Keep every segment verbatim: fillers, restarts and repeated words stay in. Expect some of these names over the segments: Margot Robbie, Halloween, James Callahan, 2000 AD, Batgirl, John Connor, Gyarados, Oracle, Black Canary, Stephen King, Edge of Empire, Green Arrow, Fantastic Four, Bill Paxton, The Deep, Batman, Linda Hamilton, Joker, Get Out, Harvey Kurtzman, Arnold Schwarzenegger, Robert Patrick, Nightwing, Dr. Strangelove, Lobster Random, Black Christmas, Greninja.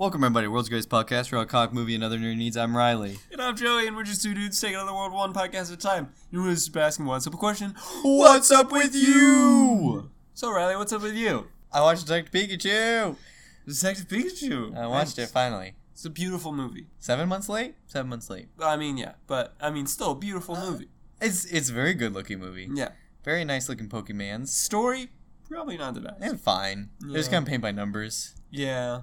Welcome, everybody, World's Greatest Podcast, Real Comic Movie and Other Nerd Needs. I'm Riley. And I'm Joey, and we're just two dudes taking on the World One podcast at a time. You want us to ask one simple question. What's up with you? So, Riley, what's up with you? I watched Detective Pikachu. Detective Pikachu. I watched nice. it, finally. It's a beautiful movie. Seven months late? Seven months late. I mean, yeah, but, I mean, still a beautiful uh, movie. It's it's a very good-looking movie. Yeah. Very nice-looking Pokemans. Story, probably not the best. They're fine. Yeah. They're just kind of paint by numbers. Yeah.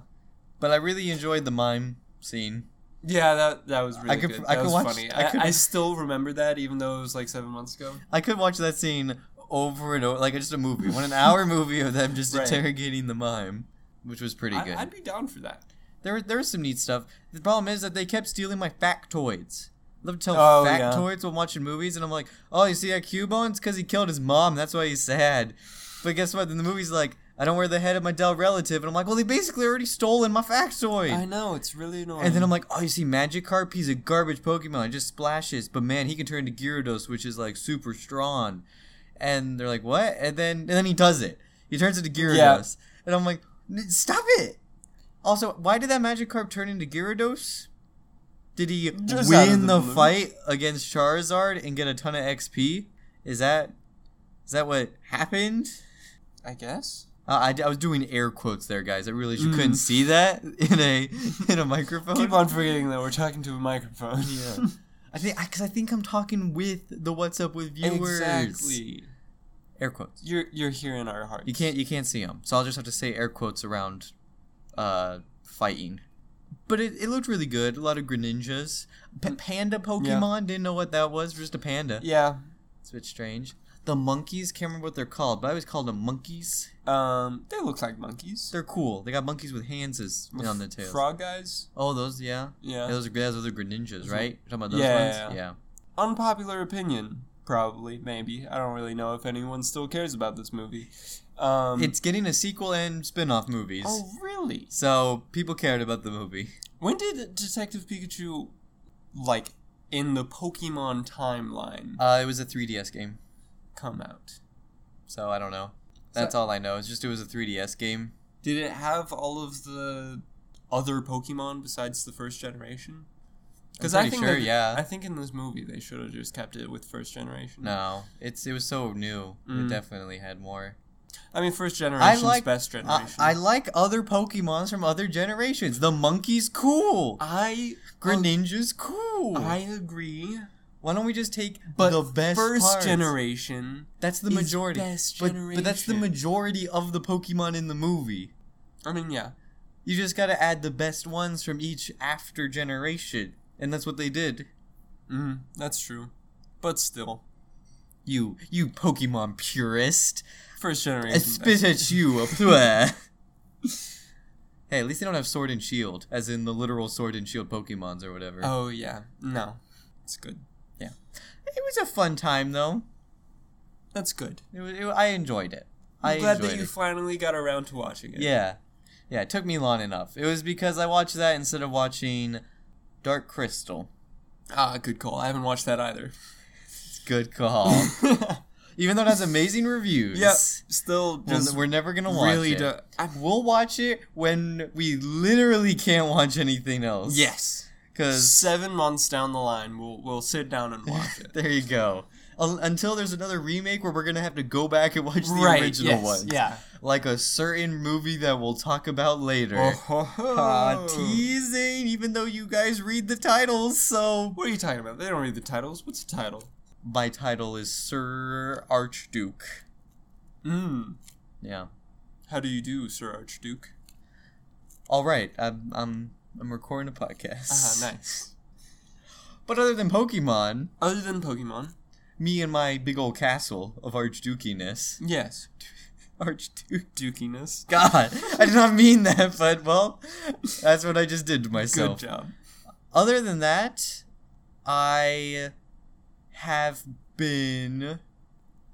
But I really enjoyed the mime scene. Yeah, that that was really I could, good. I that could was watch, funny. I, could, I, I still remember that, even though it was like seven months ago. I could watch that scene over and over, like just a movie. One an hour movie of them just right. interrogating the mime, which was pretty I, good. I'd be down for that. There, there was some neat stuff. The problem is that they kept stealing my factoids. I love to tell oh, factoids yeah. when watching movies, and I'm like, oh, you see that Cubone? It's because he killed his mom. That's why he's sad. But guess what? Then the movie's like, I don't wear the head of my dead relative. And I'm like, well, they basically already stolen my factoid. I know. It's really annoying. And then I'm like, oh, you see Magikarp? He's a garbage Pokemon. It just splashes. But, man, he can turn into Gyarados, which is, like, super strong. And they're like, what? And then and then he does it. He turns into Gyarados. Yeah. And I'm like, stop it. Also, why did that Magikarp turn into Gyarados? Did he just win the, the fight against Charizard and get a ton of X P? Is that is that what happened? I guess. Uh, I, I was doing air quotes there, guys. I realized you mm. couldn't see that in a in a microphone. Keep on forgetting that we're talking to a microphone. Yeah, I think because I, I think I'm talking with the What's Up with viewers. Exactly. Air quotes. You're you're here in our hearts. You can't you can't see them, so I'll just have to say air quotes around uh, fighting. But it, it looked really good. A lot of Greninjas, P- panda Pokemon. Yeah. Didn't know what that was. Just a panda. Yeah, it's a bit strange. The monkeys, can't remember what they're called, but I always called them monkeys. Um, they look like monkeys. They're cool. They got monkeys with hands as, with on their tails. Frog guys? Oh, those, yeah. Yeah. yeah those are those are Greninjas, those right? You're talking about those yeah, ones? Yeah, yeah. yeah. Unpopular opinion, probably, maybe. I don't really know if anyone still cares about this movie. Um, it's getting a sequel and spin-off movies. Oh, really? So, people cared about the movie. When did Detective Pikachu, like, in the Pokemon timeline? Uh, it was a three D S game. Come out. So I don't know. That's so, all I know. It's just it was a three D S game. Did it have all of the other Pokemon besides the first generation? Because I think sure, they, yeah. I think in this movie they should have just kept it with first generation. No, it's it was so new. Mm. It definitely had more. I mean, first generation's I like, best generation. I, I like other Pokemons from other generations. The monkey's cool. I Greninja's uh, cool. I agree. Why don't we just take but the best first parts. Generation? That's the majority. Best but, but that's the majority of the Pokemon in the movie. I mean, yeah. You just gotta add the best ones from each after generation. And that's what they did. Mm, that's true. But still. You, you Pokemon purist. First generation. I spit at you. Hey, at least they don't have Sword and Shield. As in the literal Sword and Shield Pokemons or whatever. Oh, yeah. No. It's good. Yeah. It was a fun time, though. That's good. It was, it, I enjoyed it. I'm I glad that you it. finally got around to watching it. Yeah. Yeah, it took me long enough. It was because I watched that instead of watching Dark Crystal. Ah, good call. I haven't watched that either. Good call. Even though it has amazing reviews. Yep. Still just we're, we're never going to watch really it. Do- I, we'll watch it when we literally can't watch anything else. Yes. Cause seven months down the line, we'll we'll sit down and watch it. There you go. Until there's another remake where we're gonna have to go back and watch the right, original yes, one. Yeah, like a certain movie that we'll talk about later. Oh, uh, teasing. Even though you guys read the titles, so what are you talking about? They don't read the titles. What's the title? My title is Sir Archduke. Mm. Yeah. How do you do, Sir Archduke? All right. I'm. I'm I'm recording a podcast. Ah, nice. But other than Pokemon... Other than Pokemon. Me and my big old castle of archdukiness. Yes. Archdukiness. God, I did not mean that, but, well, that's what I just did to myself. Good job. Other than that, I have been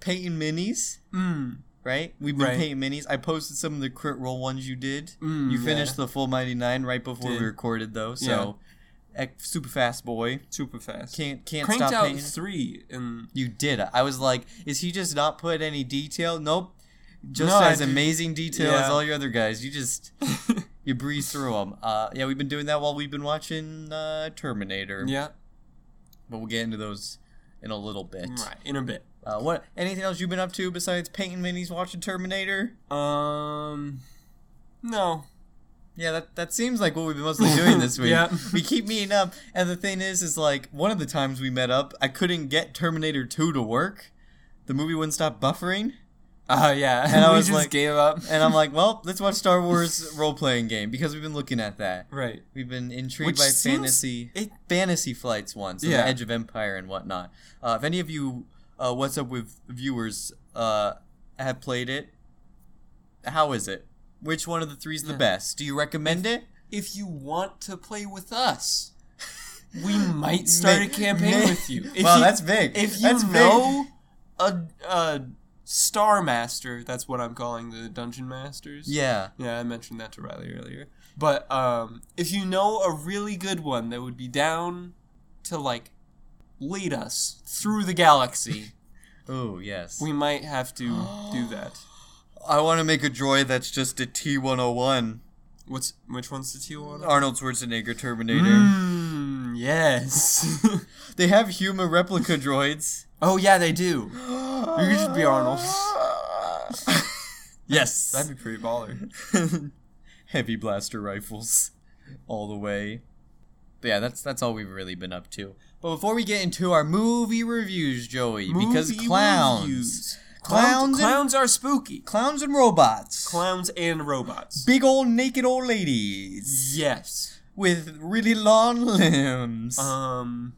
painting minis. Mm. Right? We've been right. painting minis. I posted some of the crit roll ones you did. Mm, you finished yeah. the full ninety-nine right before did. we recorded, though. So, yeah. super fast boy. Super fast. Can't can't Cranked stop painting. Cranked out three. And... You did. I was like, is he just not put any detail? Nope. just no, as amazing detail yeah. as all your other guys. You just you breeze through them. Uh, yeah, we've been doing that while we've been watching uh, Terminator. Yeah, but we'll get into those in a little bit. Right, in a bit. Uh, what? Anything else you've been up to besides painting minis, watching Terminator? Um, no. Yeah, that that seems like what we've been mostly doing this week. Yeah. We keep meeting up, and the thing is, is like, one of the times we met up, I couldn't get Terminator two to work. The movie wouldn't stop buffering. Oh, uh, yeah. And I was just like, gave up. And I'm like, well, let's watch Star Wars role-playing game, because we've been looking at that. Right. We've been intrigued Which by fantasy it, fantasy flights once, yeah. on the Edge of Empire and whatnot. Uh, if any of you, uh, What's Up With Viewers, uh, have played it, how is it? Which one of the three is the yeah. best? Do you recommend if, it? If you want to play with us, we might start may, a campaign may. with you. If wow, you, that's big. If you that's know big. a a Star Master, that's what I'm calling the Dungeon Masters. Yeah. Yeah, I mentioned that to Riley earlier. But um, if you know a really good one that would be down to, like, lead us through the galaxy. Oh, yes. We might have to do that. I want to make a droid that's just a T one oh one. What's which one's the T one oh one? Arnold Schwarzenegger Terminator. Mm, yes. They have human replica droids. Oh yeah, they do. You could just be Arnold. Yes, that'd be pretty baller. Heavy blaster rifles, all the way. But yeah, that's that's all we've really been up to. But before we get into our movie reviews, Joey, movie because clowns. Reviews. Clowns, clowns and, are spooky. Clowns and robots. Clowns and robots. Big old naked old ladies. Yes. With really long limbs. Um,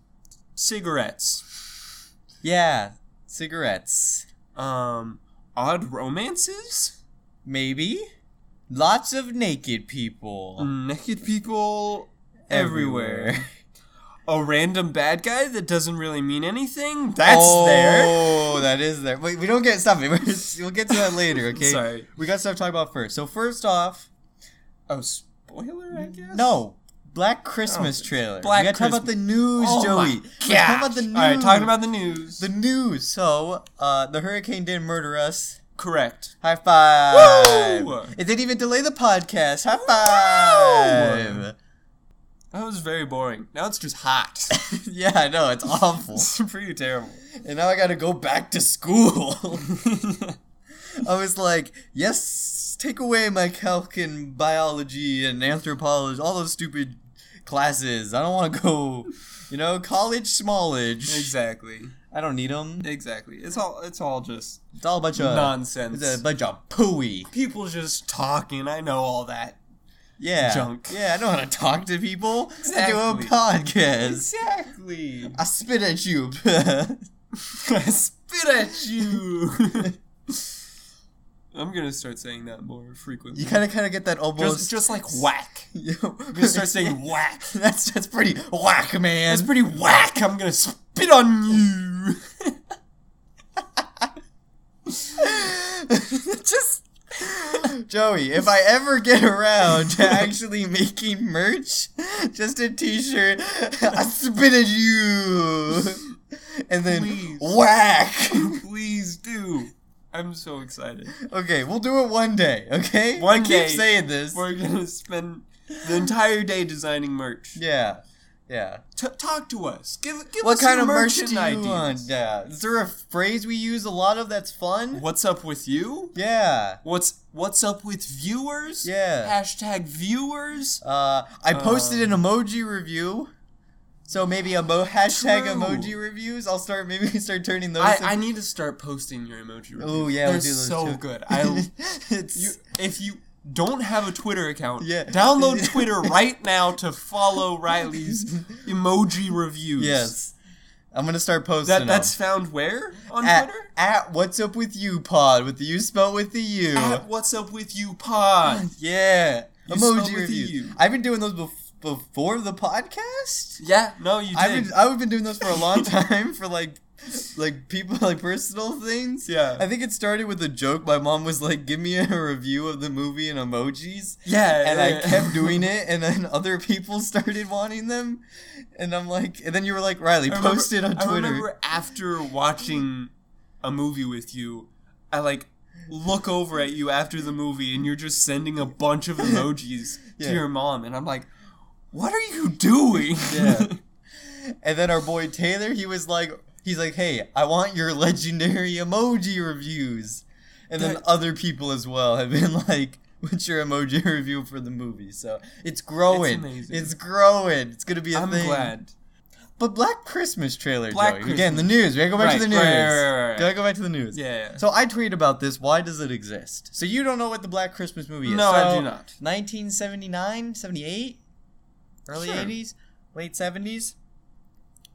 cigarettes. Yeah, cigarettes. Um, odd romances? Maybe. Lots of naked people. Naked people everywhere. everywhere. A random bad guy that doesn't really mean anything? That's oh, there. Oh, that is there. Wait, we don't get stuff. We'll get to that later, okay? Sorry. We got stuff to talk about first. So first off... Oh, spoiler, I guess? No. Black Christmas oh, trailer. Black we gotta Christmas. talk about the news, oh Joey. Yeah. Talk about the news. All right, talking about the news. The news. So, uh, the hurricane didn't murder us. Correct. High five. Woo! It didn't even delay the podcast. High five. Woo! That was very boring. Now it's just hot. Yeah, I know. It's awful. It's pretty terrible. And now I got to go back to school. I was like, yes, take away my calc and biology and anthropology, all those stupid classes. I don't want to go, you know, college smallage. Exactly. I don't need them. Exactly. It's all It's all just It's all a bunch of nonsense. It's a bunch of pooey. People just talking. I know all that. Yeah. Junk. Yeah, I know how to talk to people. Exactly. I do a podcast. Exactly. I spit at you. I spit at you. I'm going to start saying that more frequently. You kind of kind of get that almost... Just, just like whack. I'm going to start saying whack. That's, that's pretty whack, man. That's pretty whack. I'm going to spit on you. Just... Joey, if I ever get around to actually making merch, just a t-shirt, I spit at you, and then please. Whack. Please do. I'm so excited. Okay, we'll do it one day, okay? One I keep day. saying this. We're going to spend the entire day designing merch. Yeah, yeah. T- talk to us. Give, give what us kind of merch do you ideas. want? Yeah. Is there a phrase we use a lot of that's fun? What's up with you? Yeah. What's What's up with viewers? Yeah. Hashtag viewers. Uh, I posted um, an emoji review, so maybe a mo- hashtag true. emoji reviews. I'll start. Maybe we start turning those. I, I need to start posting your emoji reviews. Oh yeah, they're we'll do those so too. good. I it's you, if you. Don't have a Twitter account. Yeah. Download Twitter right now to follow Riley's emoji reviews. Yes. I'm going to start posting that, That's found where on at, Twitter? At What's Up With You Pod, with the U spelled with the U. At What's Up With You Pod. Yeah. You emoji reviews. I've been doing those bef- before the podcast? Yeah. No, you did. I've been, I've been doing those for a long time for like... Like people, like personal things. Yeah, I think it started with a joke. My mom was like, "Give me a review of the movie in emojis." Yeah, and yeah, I yeah. kept doing it, and then other people started wanting them, and I'm like, and then you were like, "Riley, I post remember, it on Twitter." I remember after watching a movie with you, I like look over at you after the movie and you're just sending a bunch of emojis yeah. to your mom. And I'm like, what are you doing? Yeah. And then our boy Taylor, he was like, he's like, hey, I want your legendary emoji reviews. And that, then other people as well have been like, what's your emoji review for the movie? So it's growing. It's amazing. It's growing. It's going to be a I'm thing. I'm glad. But Black Christmas trailer, Black Joey. Christmas. Again, the news. We gotta go back right, to the news. Right, right, right, right. Gotta go back to the news. Yeah, yeah. So I tweeted about this. Why does it exist? So you don't know what the Black Christmas movie is. No, so I do not. nineteen seventy-nine, seventy-eight Early sure. eighties? Late seventies?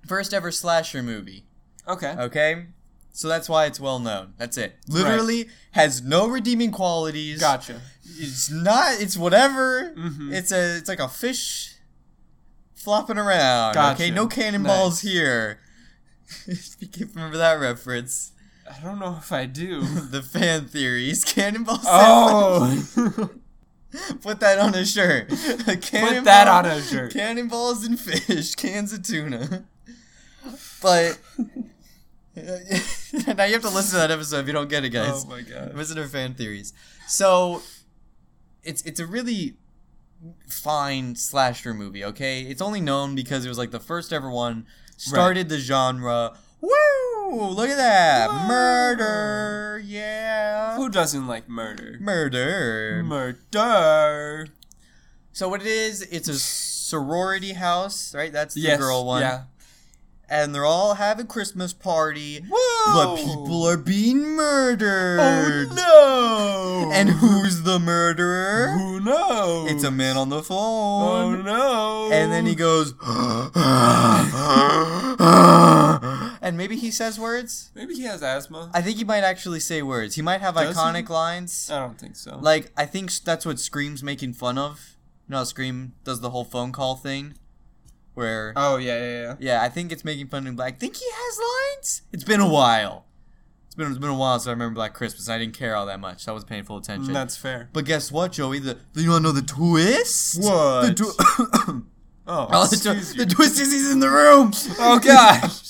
First ever slasher movie. Okay. Okay? So that's why it's well known. That's it. Literally right. has no redeeming qualities. Gotcha. It's not, it's whatever. Mm-hmm. It's a, it's like a fish flopping around. Gotcha. Okay, no cannonballs nice. Here. If you can remember that reference. I don't know if I do. The fan theories. Cannonballs. Oh. Put that on a shirt. A Put that on a shirt. Cannonballs and fish. Cans of tuna. But... now you have to listen to that episode if you don't get it, guys. Oh my god. Visitor fan theories. So it's it's a really fine slasher movie, okay? It's only known because it was like the first ever one. Started right. the genre. Woo! Look at that. Whoa. Murder. Yeah. Who doesn't like murder? Murder. Murder. So what it is, it's a sorority house, right? That's the yes, girl one. Yeah. And they're all having Christmas party. Whoa! But people are being murdered. Oh, no! And who's the murderer? Who knows? It's a man on the phone. Oh, no! And then he goes... and maybe he says words. Maybe he has asthma. I think he might actually say words. He might have Does iconic he? lines. I don't think so. Like, I think that's what Scream's making fun of. You know how Scream does the whole phone call thing? Where oh yeah yeah yeah yeah I think it's making fun of Black. I think he has lines. It's been a while. It's been it's been a while since I remember Black Christmas. I didn't care all that much. That was painful attention. That's fair. But guess what, Joey? The you want to know the twist? What? The twi- oh, oh the, twi- the twist is he's in the room. Oh gosh.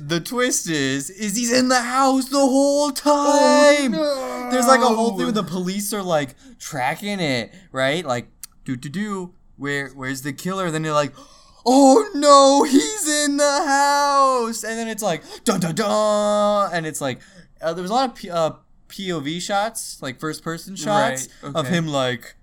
The twist is is he's in the house the whole time. Oh, no. There's like a whole thing where the police are like tracking it, right? Like do do do. Where where's the killer? And then they're like. Oh no, he's in the house! And then it's like, dun dun dun! And it's like, uh, there was a lot of P- uh, P O V shots, like first person shots, right, okay. of him like,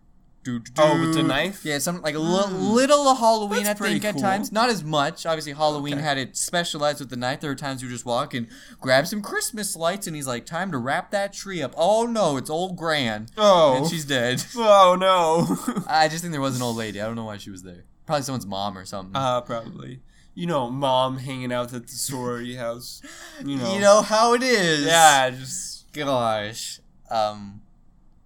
doo doo. Oh, with the knife? Yeah, some like a l- mm. little Halloween, That's I think, cool. at times. Not as much. Obviously, Halloween okay. had it specialized with the knife. There were times you just walk and grab some Christmas lights, and he's like, time to wrap that tree up. Oh no, it's old Gran. Oh. And she's dead. Oh no. I just think there was an old lady. I don't know why she was there. Probably someone's mom or something. Uh, probably. You know, mom hanging out at the sorority house. You know. You know how it is. Yeah, just gosh. Um,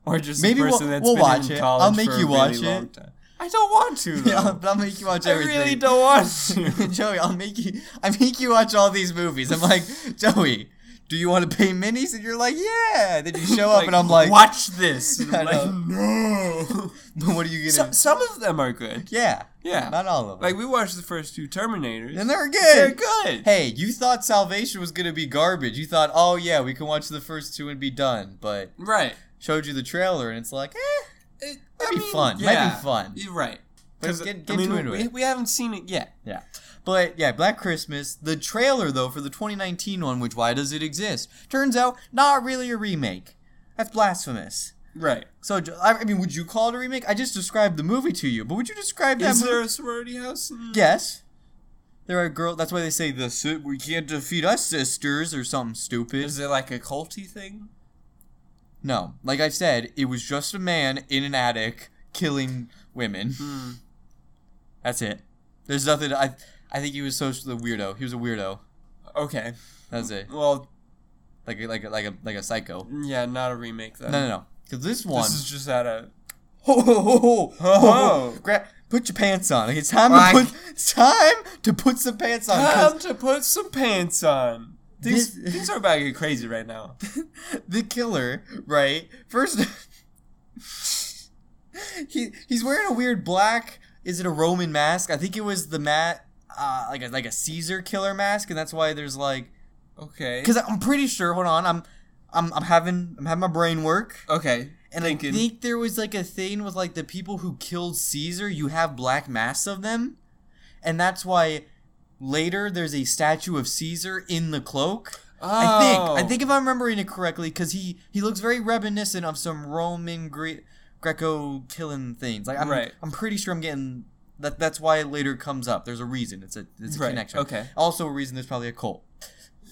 or just maybe the person we'll, that's we'll been watch in it. College I'll make for you a watch really it. Long time. I don't want to. Though. Yeah, I'll make you watch everything. I really don't want to, Joey. I'll make you. I make you watch all these movies. I'm like, Joey, do you want to pay minis? And you're like, yeah. Then you show up like, and I'm like, watch this. And I'm like, no. But what are you getting? So, some of them are good. Yeah. Yeah. Not all of them. Like, we watched the first two Terminators. And they're good. They're good. Hey, you thought Salvation was going to be garbage. You thought, oh, yeah, we can watch the first two and be done. But right. showed you the trailer and it's like, eh, it might be mean, fun. Yeah. Might be fun. You're right. But get, get I mean, too into we, it. We haven't seen it yet. Yeah. But, yeah, Black Christmas, the trailer, though, for the twenty nineteen one, which, why does it exist? Turns out, not really a remake. That's blasphemous. Right. So, I mean, would you call it a remake? I just described the movie to you, but would you describe that Is movie? There a sorority house? In- yes. There are girls, that's why they say, the we can't defeat us sisters, or something stupid. Is it like a culty thing? No. Like I said, it was just a man in an attic killing women. Hmm. That's it. There's nothing, I... I think he was socially weirdo. He was a weirdo. Okay. That's it. Well, like a, like a, like a like a psycho. Yeah, not a remake though. No, no, no. Because this one. This is just out of. Ho ho ho ho ho! ho. Gra- put your pants on. Like, it's time like, to put. It's time to put some pants on. Time to put some pants on. Things this, things are about to get crazy right now. The killer, right? First, he he's wearing a weird black. Is it a Roman mask? I think it was the mat. Uh, like a like a Caesar killer mask, and that's why there's like, okay, because I'm pretty sure. Hold on, I'm I'm I'm having I'm having my brain work. Okay. And thinking. I think there was like a thing with like the people who killed Caesar, you have black masks of them. And that's why later there's a statue of Caesar in the cloak. Oh. I think I think if I'm remembering it correctly, because he, he looks very reminiscent of some Roman Gre- Greco killing things. Like I'm right. I'm pretty sure I'm getting that that's why it later comes up. There's a reason. It's a it's a right. connection. Okay. Also a reason there's probably a cult.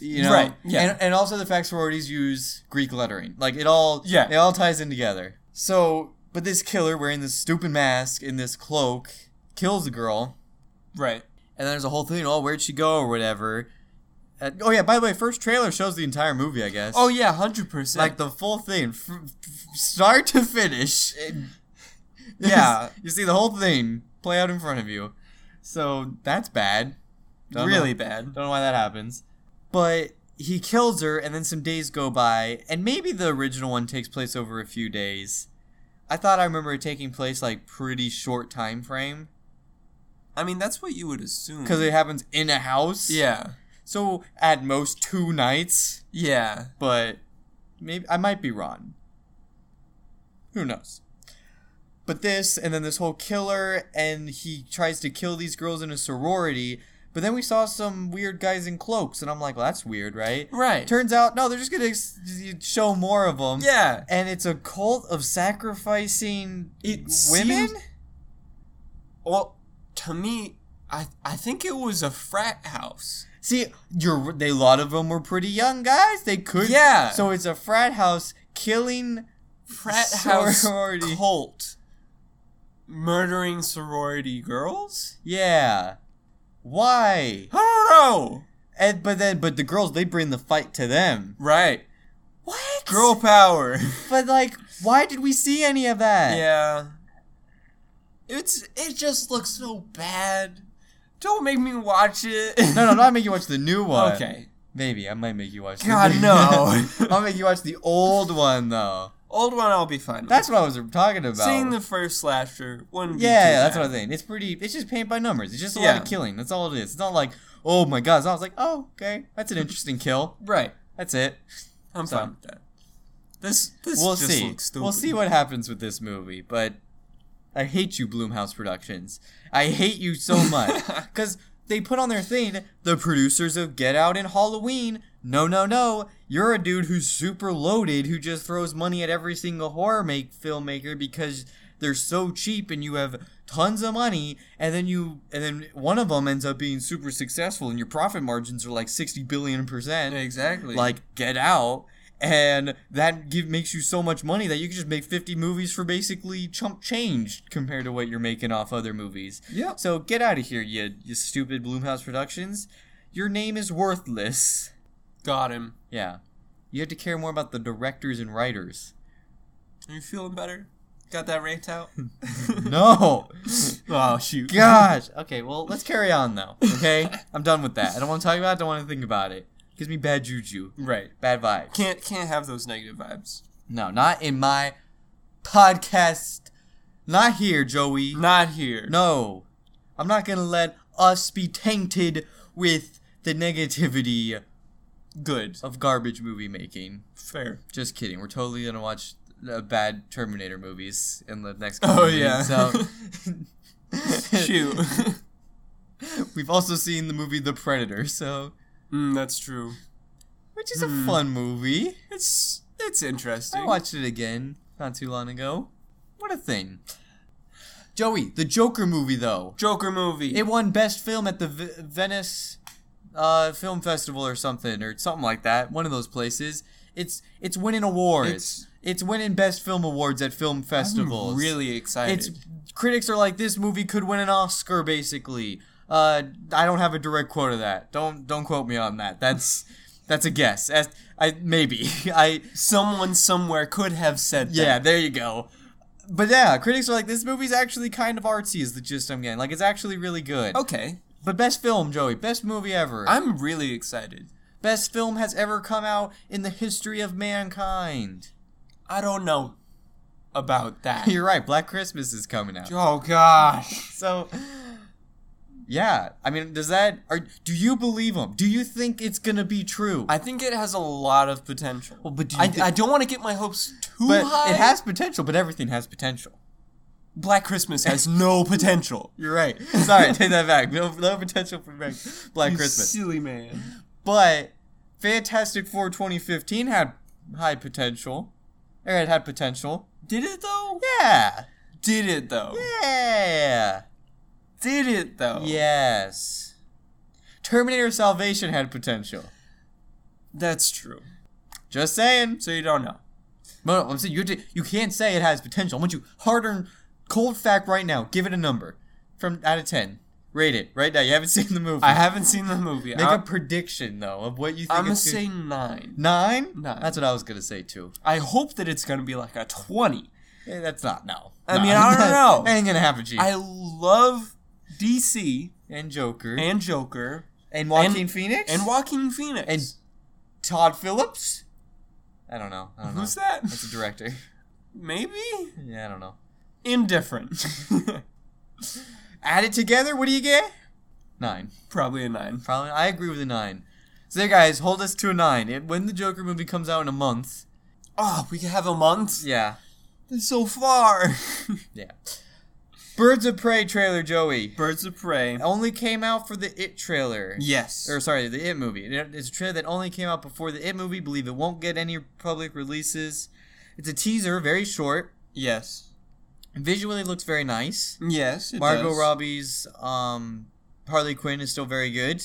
You know? Right. Yeah. And, and also the fact sororities use Greek lettering. Like it all yeah. it all ties in together. So but this killer wearing this stupid mask in this cloak kills the girl. Right. And then there's a whole thing, oh, where'd she go or whatever. Uh, oh yeah, by the way, first trailer shows the entire movie, I guess. Oh yeah, one hundred percent. Like the full thing. F- f- start to finish. It, yeah. You see the whole thing play out in front of you. So that's bad. Don't really know. bad. Don't know why that happens. But he kills her, and then some days go by, and maybe the original one takes place over a few days. I thought I remember it taking place, like, pretty short time frame. I mean, that's what you would assume. Because it happens in a house? Yeah. So, at most, two nights? Yeah. But maybe I might be wrong. Who knows? But this, and then this whole killer, and he tries to kill these girls in a sorority. But then we saw some weird guys in cloaks, and I'm like, well, that's weird, right? Right. Turns out, no, they're just going to show more of them. Yeah. And it's a cult of sacrificing it women? Seemed, well, to me, I I think it was a frat house. See, you're, they, a lot of them were pretty young guys. They could. Yeah. So it's a frat house killing frat sorority. House cult murdering sorority girls? Yeah. Why? I don't know. And but then but the girls, they bring the fight to them. Right. What? Girl power. But like, why did we see any of that? Yeah. It's it just looks so bad. Don't make me watch it. No, no, not make you watch the new one. Okay. Maybe I might make you watch. God, the new no. One. I'll make you watch the old one though. Old one, I'll be fine with. That's what I was talking about. Seeing the first slasher wouldn't be Yeah, yeah that's what I think. It's pretty, it's just paint by numbers. It's just a yeah. lot of killing. That's all it is. It's not like, oh my God. So I was like, oh, okay. That's an interesting kill. Right. That's it. I'm so, fine with that. This, this we'll just see. looks stupid. We'll see what happens with this movie, but I hate you, Blumhouse Productions. I hate you so much. Because they put on their thing, the producers of Get Out and Halloween. No, no, no. You're a dude who's super loaded, who just throws money at every single horror make filmmaker because they're so cheap and you have tons of money. And then you, and then one of them ends up being super successful and your profit margins are like sixty billion percent. Exactly. Like Get Out. And that give, makes you so much money that you can just make fifty movies for basically chump change compared to what you're making off other movies. Yeah. So get out of here, you, you stupid Blumhouse Productions. Your name is worthless. Got him. Yeah. You have to care more about the directors and writers. Are you feeling better? Got that rant out? No. Oh, shoot. Gosh. Okay, well, let's carry on, though. Okay? I'm done with that. I don't want to talk about it. I don't want to think about it. It gives me bad juju. Right. Bad vibes. Can't, can't have those negative vibes. No, not in my podcast. Not here, Joey. Not here. No. I'm not going to let us be tainted with the negativity Good. Of garbage movie making. Fair. Just kidding. We're totally going to watch uh, bad Terminator movies in the next couple of years. Oh, yeah. So. Shoot. We've also seen the movie The Predator, so. Mm, that's true. Which is mm. a fun movie. It's it's interesting. I watched it again not too long ago. What a thing. Joey, the Joker movie, though. Joker movie. It won Best Film at the v- Venice... Uh, film festival or something or something like that. One of those places. It's it's winning awards. It's, it's winning best film awards at film festivals. I'm really excited. It's critics are like this movie could win an Oscar basically. Uh, I don't have a direct quote of that. Don't don't quote me on that. That's that's a guess. As, I maybe I someone somewhere could have said that. Yeah, there you go. But yeah, critics are like this movie's actually kind of artsy is the gist I'm getting. Like it's actually really good. Okay. But best film, Joey. Best movie ever. I'm really excited. Best film has ever come out in the history of mankind. I don't know about that. You're right. Black Christmas is coming out. Oh, gosh. So, Yeah, I mean, does that, are, do you believe him? Do you think it's gonna be true? I think it has a lot of potential. Well, but do you I, th- I don't want to get my hopes too but high. It has potential, but everything has potential. Black Christmas has no potential. You're right. Sorry, take that back. No, no potential for Black you Christmas. Silly man. But Fantastic Four twenty fifteen had high potential. Or it had potential. Did it though? Yeah. Did it though? Yeah. Did it though? Yes. Terminator Salvation had potential. That's true. Just saying. So you don't know. No, no, I'm saying you to, you can't say it has potential. I want you hard-earned. Cold fact right now. Give it a number from out of ten. Rate it right now. You haven't seen the movie. I haven't seen the movie. Make I'm, a prediction, though, of what you think I'm it's going to... I'm going to say nine. Nine? Nine. That's what I was going to say, too. I hope that it's going to be like a twenty. Yeah, that's not, no. I no. mean, I don't know. That ain't going to happen to you. I love D C. And Joker. And Joker. And Joaquin and, Phoenix? And Joaquin Phoenix. And Todd Phillips? I don't know. I don't Who's know. that? That's a director. Maybe? Yeah, I don't know. Indifferent. Add it together, what do you get? Nine. Probably a nine. Probably. I agree with a nine. So there, guys, hold us to a nine. It, when the Joker movie comes out in a month. Oh, we have a month? Yeah. That's so far. Yeah. Birds of Prey trailer, Joey. Birds of Prey. It only came out for the It trailer. Yes. Or, sorry, the It movie. It's a trailer that only came out before the It movie. Believe it won't get any public releases. It's a teaser, very short. Yes. Visually looks very nice. Yes, it Margot does. Robbie's um, Harley Quinn is still very good.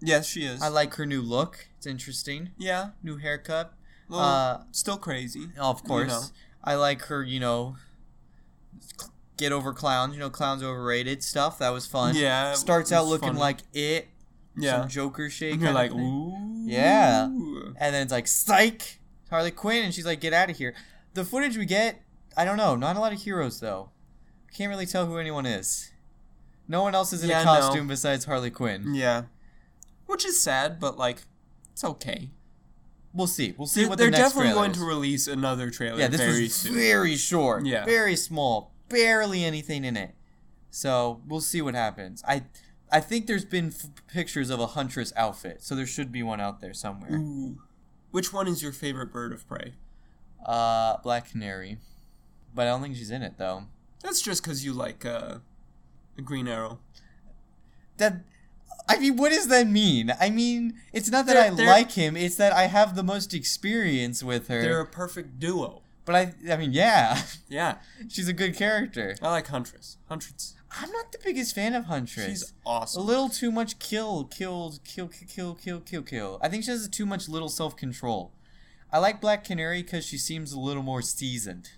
Yes, she is. I like her new look. It's interesting. Yeah. New haircut. Well, uh, still crazy. Of course. You know. I like her, you know, get over clowns. You know, clowns overrated stuff. That was fun. Yeah. Starts out looking funny. Like it. Yeah. Some Joker shake. And you're like, ooh. Yeah. And then it's like, psych. Harley Quinn. And she's like, get out of here. The footage we get... I don't know. Not a lot of heroes, though. Can't really tell who anyone is. No one else is in yeah, a costume no. besides Harley Quinn. Yeah. Which is sad, but, like, it's okay. We'll see. We'll see they're, what the next trailer is. They're definitely going to release another trailer yeah, this very was soon. Very short. Yeah. Very small. Barely anything in it. So, we'll see what happens. I I think there's been f- pictures of a Huntress outfit, so there should be one out there somewhere. Ooh. Which one is your favorite bird of prey? Uh, Black Canary. But I don't think she's in it, though. That's just because you like uh, a Green Arrow. That, I mean, what does that mean? I mean, it's not that they're, I they're, like him. It's that I have the most experience with her. They're a perfect duo. But I, I mean, yeah. Yeah. She's a good character. I like Huntress. Huntress. I'm not the biggest fan of Huntress. She's awesome. A little too much kill, kill, kill, kill, kill, kill, kill, kill. I think she has too much little self-control. I like Black Canary because she seems a little more seasoned.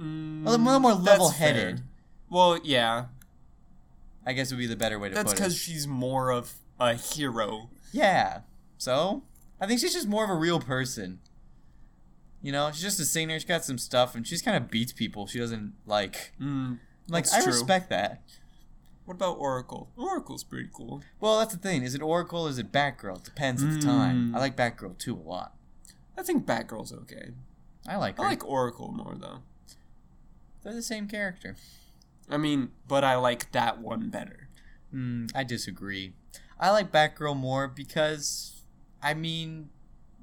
Mm, a little more level-headed. Well, yeah. I guess it would be the better way to that's put it. That's because she's more of a hero. Yeah. So, I think she's just more of a real person. You know, she's just a singer. She's got some stuff, and she just kind of beats people she doesn't like. Mm, like, I true. respect that. What about Oracle? Oracle's pretty cool. Well, that's the thing. Is it Oracle or is it Batgirl? It depends mm. at the time. I like Batgirl, too, a lot. I think Batgirl's okay. I like her. I like Oracle more, though. They're the same character. I mean, but I like that one better. Mm, I disagree. I like Batgirl more because, I mean,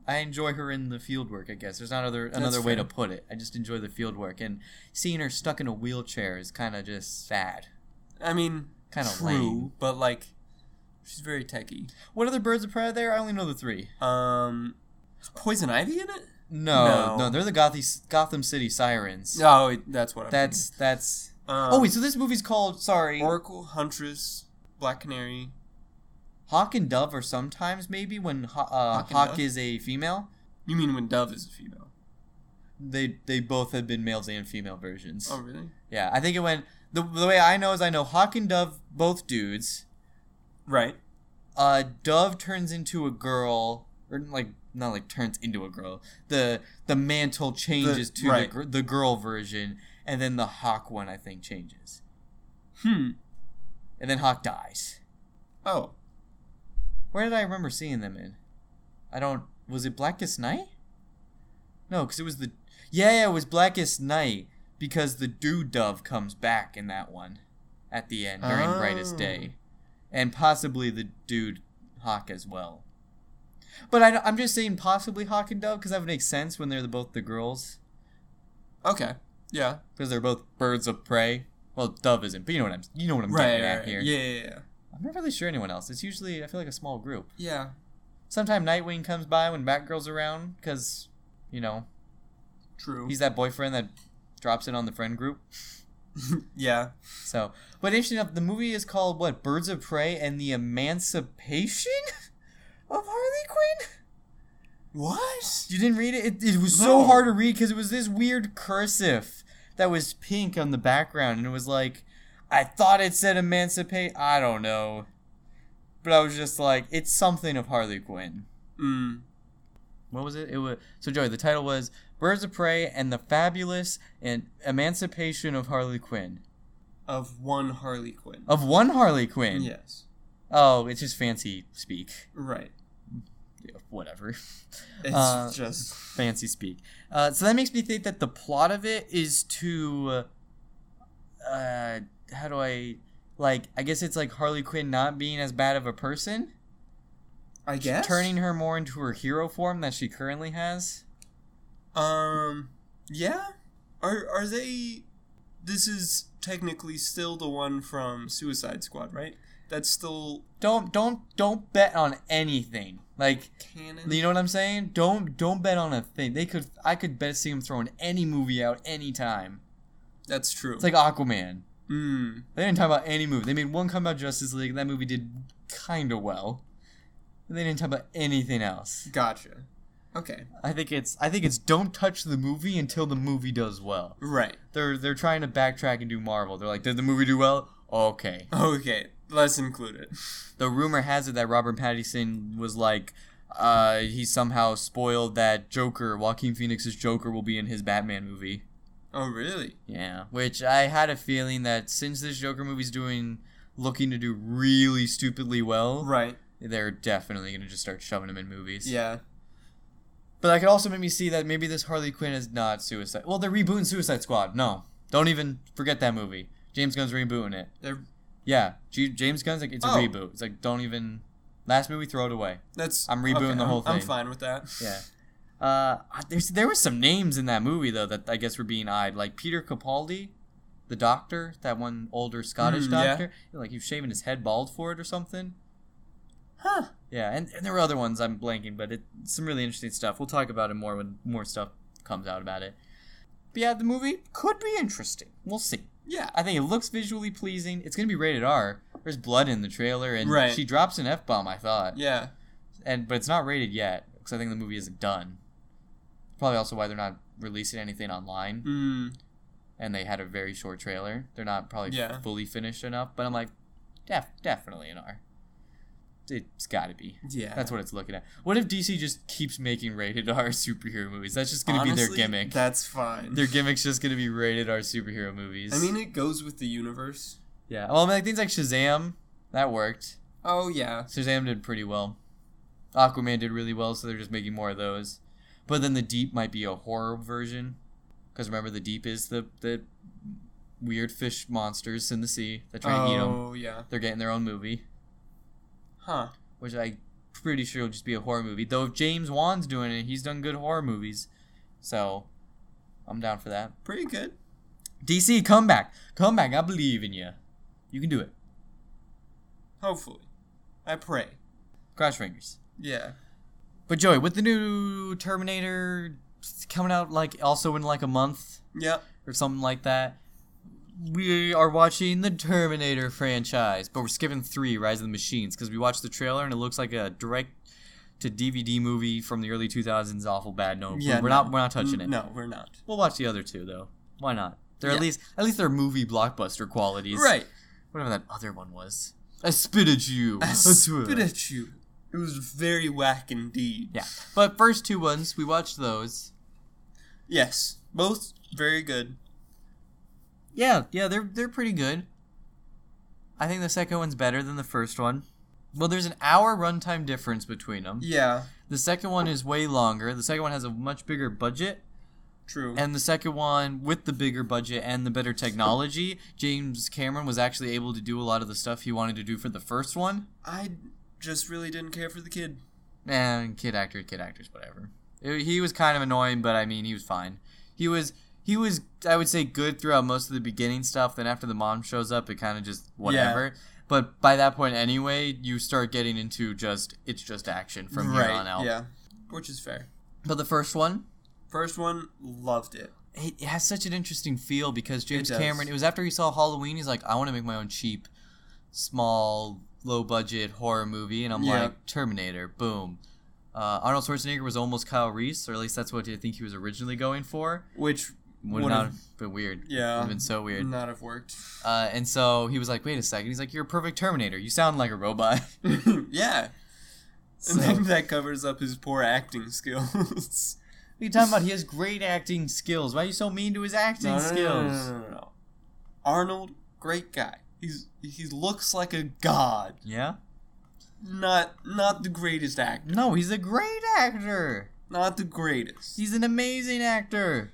I enjoy her in the field work, I guess. There's not other, another way to put it. I just enjoy the field work. And seeing her stuck in a wheelchair is kind of just sad. I mean, kind of lame. But, like, she's very techie. What other birds of prey are there? I only know the three. Um, is Poison Ivy in it? No, no, no, they're the Gothy, Gotham City Sirens. Oh, that's what I'm That's, thinking. that's... Um, oh, wait, so this movie's called, sorry... Oracle, Huntress, Black Canary. Hawk and Dove are sometimes, maybe, when uh, Hawk, Hawk is a female. You mean when Dove is a female? They they both have been males and female versions. Oh, really? Yeah, I think it went... The, the way I know is I know Hawk and Dove, both dudes. Right. Uh, Dove turns into a girl, or, like... Not like turns into a girl. The the mantle changes the, to right. the, the girl version, and then the Hawk one I think changes. Hmm. And then Hawk dies. Oh. Where did I remember seeing them in? I don't. Was it Blackest Night? No, because it was the. Yeah, yeah, it was Blackest Night because the Dew Dove comes back in that one, at the end during oh. Brightest Day. and possibly the dude Hawk as well. But I, I'm just saying possibly Hawk and Dove because that would make sense when they're the, both the girls. Okay. Yeah. Because they're both birds of prey. Well, Dove isn't, but you know what I'm you know what I'm right, getting right, at here. Yeah, yeah, yeah. I'm not really sure anyone else. It's usually, I feel like, a small group. Yeah. Sometime Nightwing comes by when Batgirl's around because, you know. True. He's that boyfriend that drops it on the friend group. Yeah. So, but interesting enough, the movie is called, what, Birds of Prey and the Emancipation of Harley Quinn? What? You didn't read it? It, it was no. so hard to read because it was this weird cursive that was pink on the background. And it was like, I thought it said emancipate. I don't know. But I was just like, it's something of Harley Quinn. Mm. What was it? It was So, Joey, the title was Birds of Prey and the Fabulous and Emancipation of Harley Quinn. Of one Harley Quinn. Of one Harley Quinn? Yes. Oh, it's just fancy speak. Right. Yeah, whatever. It's uh, just fancy speak. Uh, so that makes me think that the plot of it is to, uh, how do I, like, I guess it's like Harley Quinn not being as bad of a person. I guess. Turning her more into her hero form that she currently has. Um, yeah. Are are they... This is technically still the one from Suicide Squad, right? That's still... Don't, don't, don't bet on anything. Like, canon. You know what I'm saying? Don't, don't bet on a thing. They could, I could bet see them throwing any movie out any time. That's true. It's like Aquaman. Mm. They didn't talk about any movie. They made one come out Justice League, and that movie did kind of well. They didn't talk about anything else. Gotcha. Okay. I think it's I think it's don't touch the movie until the movie does well. Right. They're they're trying to backtrack and do Marvel. They're like, did the movie do well? Okay. Okay. Let's include it. The rumor has it that Robert Pattinson was like, uh, he somehow spoiled that Joker, Joaquin Phoenix's Joker, will be in his Batman movie. Oh really? Yeah. Which I had a feeling that since this Joker movie's doing looking to do really stupidly well. Right. They're definitely going to just start shoving him in movies. Yeah. But that could also make me see that maybe this Harley Quinn is not Suicide... Well, they're rebooting Suicide Squad. No. Don't even forget that movie. James Gunn's rebooting it. They're... Yeah. G- James Gunn's like, it's oh. a reboot. It's like, don't even... Last movie, throw it away. That's... I'm rebooting okay, the whole I'm, thing. I'm fine with that. Yeah. Uh, there's, there were some names in that movie, though, that I guess were being eyed. Like Peter Capaldi, the doctor, that one older Scottish mm, doctor. Yeah. Like, he was shaving his head bald for it or something. Huh. Yeah, and, and there were other ones I'm blanking, but it's some really interesting stuff. We'll talk about it more when more stuff comes out about it. But yeah, the movie could be interesting. We'll see. Yeah, I think it looks visually pleasing. It's going to be rated R. There's blood in the trailer, and right. she drops an F-bomb, I thought. Yeah. and But it's not rated yet, because I think the movie isn't done. Probably also why they're not releasing anything online. Mm. And they had a very short trailer. They're not probably yeah. fully finished enough, but I'm like, def- definitely an R. It's got to be. Yeah. That's what it's looking at. What if D C just keeps making rated R superhero movies? That's just going to be their gimmick. That's fine. Their gimmick's just going to be rated R superhero movies. I mean, it goes with the universe. Yeah. Well, I mean, like, things like Shazam, that worked. Oh, yeah. Shazam did pretty well. Aquaman did really well, so they're just making more of those. But then The Deep might be a horror version. Because remember, The Deep is the, the weird fish monsters in the sea that try oh, to eat them. Oh, yeah. They're getting their own movie. Huh. Which I'm pretty sure will just be a horror movie. Though if James Wan's doing it, he's done good horror movies. So, I'm down for that. Pretty good. D C, come back. Come back. I believe in you. You can do it. Hopefully. I pray. Cross fingers. Yeah. But Joey, with the new Terminator coming out like also in like a month. Yeah. Or something like that. We are watching the Terminator franchise, but we're skipping three, Rise of the Machines, because we watched the trailer and it looks like a direct-to-D V D movie from the early two thousands. Awful bad. No, yeah, we're no. not. We're not touching it. No, we're not. We'll watch the other two though. Why not? They're yeah. at least at least they're movie blockbuster qualities. Right. Whatever that other one was. I spit at you. I spit at you. It was very whack indeed. Yeah, but first two ones we watched those. Yes, both very good. Yeah, yeah, they're they're pretty good. I think the second one's better than the first one. Well, there's an hour runtime difference between them. Yeah. The second one is way longer. The second one has a much bigger budget. True. And the second one, with the bigger budget and the better technology, James Cameron was actually able to do a lot of the stuff he wanted to do for the first one. I just really didn't care for the kid. And kid actor, kid actors, whatever. It, he was kind of annoying, but I mean, he was fine. He was, he was, I would say, good throughout most of the beginning stuff. Then after the mom shows up, it kind of just whatever. Yeah. But by that point, anyway, you start getting into just it's just action from right, here on out. Yeah, which is fair. But the first one. First one, loved it. It has such an interesting feel because James Cameron, it was after he saw Halloween, he's like, I want to make my own cheap, small, low-budget horror movie. And I'm yeah. like, Terminator, boom. Uh, Arnold Schwarzenegger was almost Kyle Reese, or at least that's what I think he was originally going for. Which would not have, have been weird. Yeah. It would have been so weird. Not have worked. Uh, and so he was like, wait a second. He's like, you're a perfect Terminator. You sound like a robot. Yeah. So. And that covers up his poor acting skills. What are you talking about? He has great acting skills. Why are you so mean to his acting no, no, skills? No, no, no, no, no. Arnold, great guy. He's he looks like a god. Yeah. Not not the greatest actor. No, he's a great actor. Not the greatest. He's an amazing actor.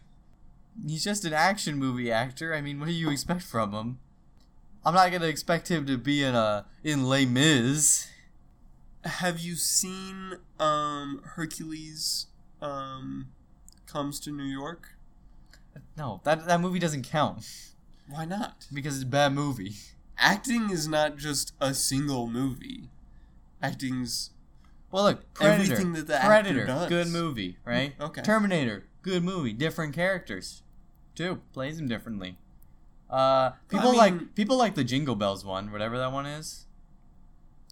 He's just an action movie actor. I mean, what do you expect from him? I'm not gonna expect him to be in a in Les Mis. Have you seen um Hercules? Um, comes to New York? No, that that movie doesn't count. Why not? Because it's a bad movie. Acting is not just a single movie. Acting's well, look, Predator, everything that the Predator, actor does. Good movie, right? Okay. Terminator, good movie, different characters, too. Plays them differently. Uh, people I mean, like people like the Jingle Bells one, whatever that one is.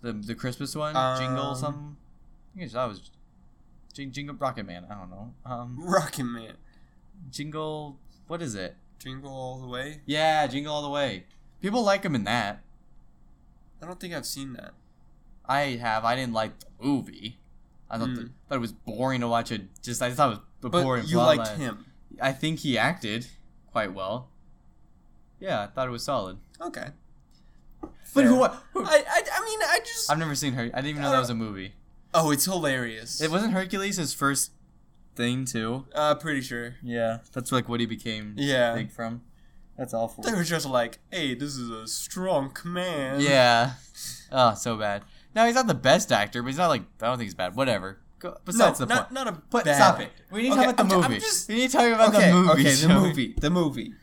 The the Christmas one, um, Jingle something. I think that was. Jingle Rocket Man, I don't know. Um, Rocket Man. Jingle, what is it? Jingle All the Way? Yeah, Jingle All the Way. People like him in that. I don't think I've seen that. I have. I didn't like the movie. I thought, mm. the, thought it was boring to watch it. Just I thought it was the but boring. But you liked line. Him. I think he acted quite well. Yeah, I thought it was solid. Okay. But who? I, I I mean I just. I've never seen her. I didn't even know uh, that was a movie. Oh, it's hilarious. It wasn't Hercules his first thing, too? Uh, pretty sure. Yeah. That's like what he became yeah. big from. That's awful. They were just like, hey, this is a strong man. Yeah. Oh, so bad. No, he's not the best actor, but he's not like, I don't think he's bad. Whatever. Go, besides no, the not, point. Not a but bad stop it. We need to okay, talk about the movie. Just, we need to talk about okay, the movie. Okay, the movie. The movie.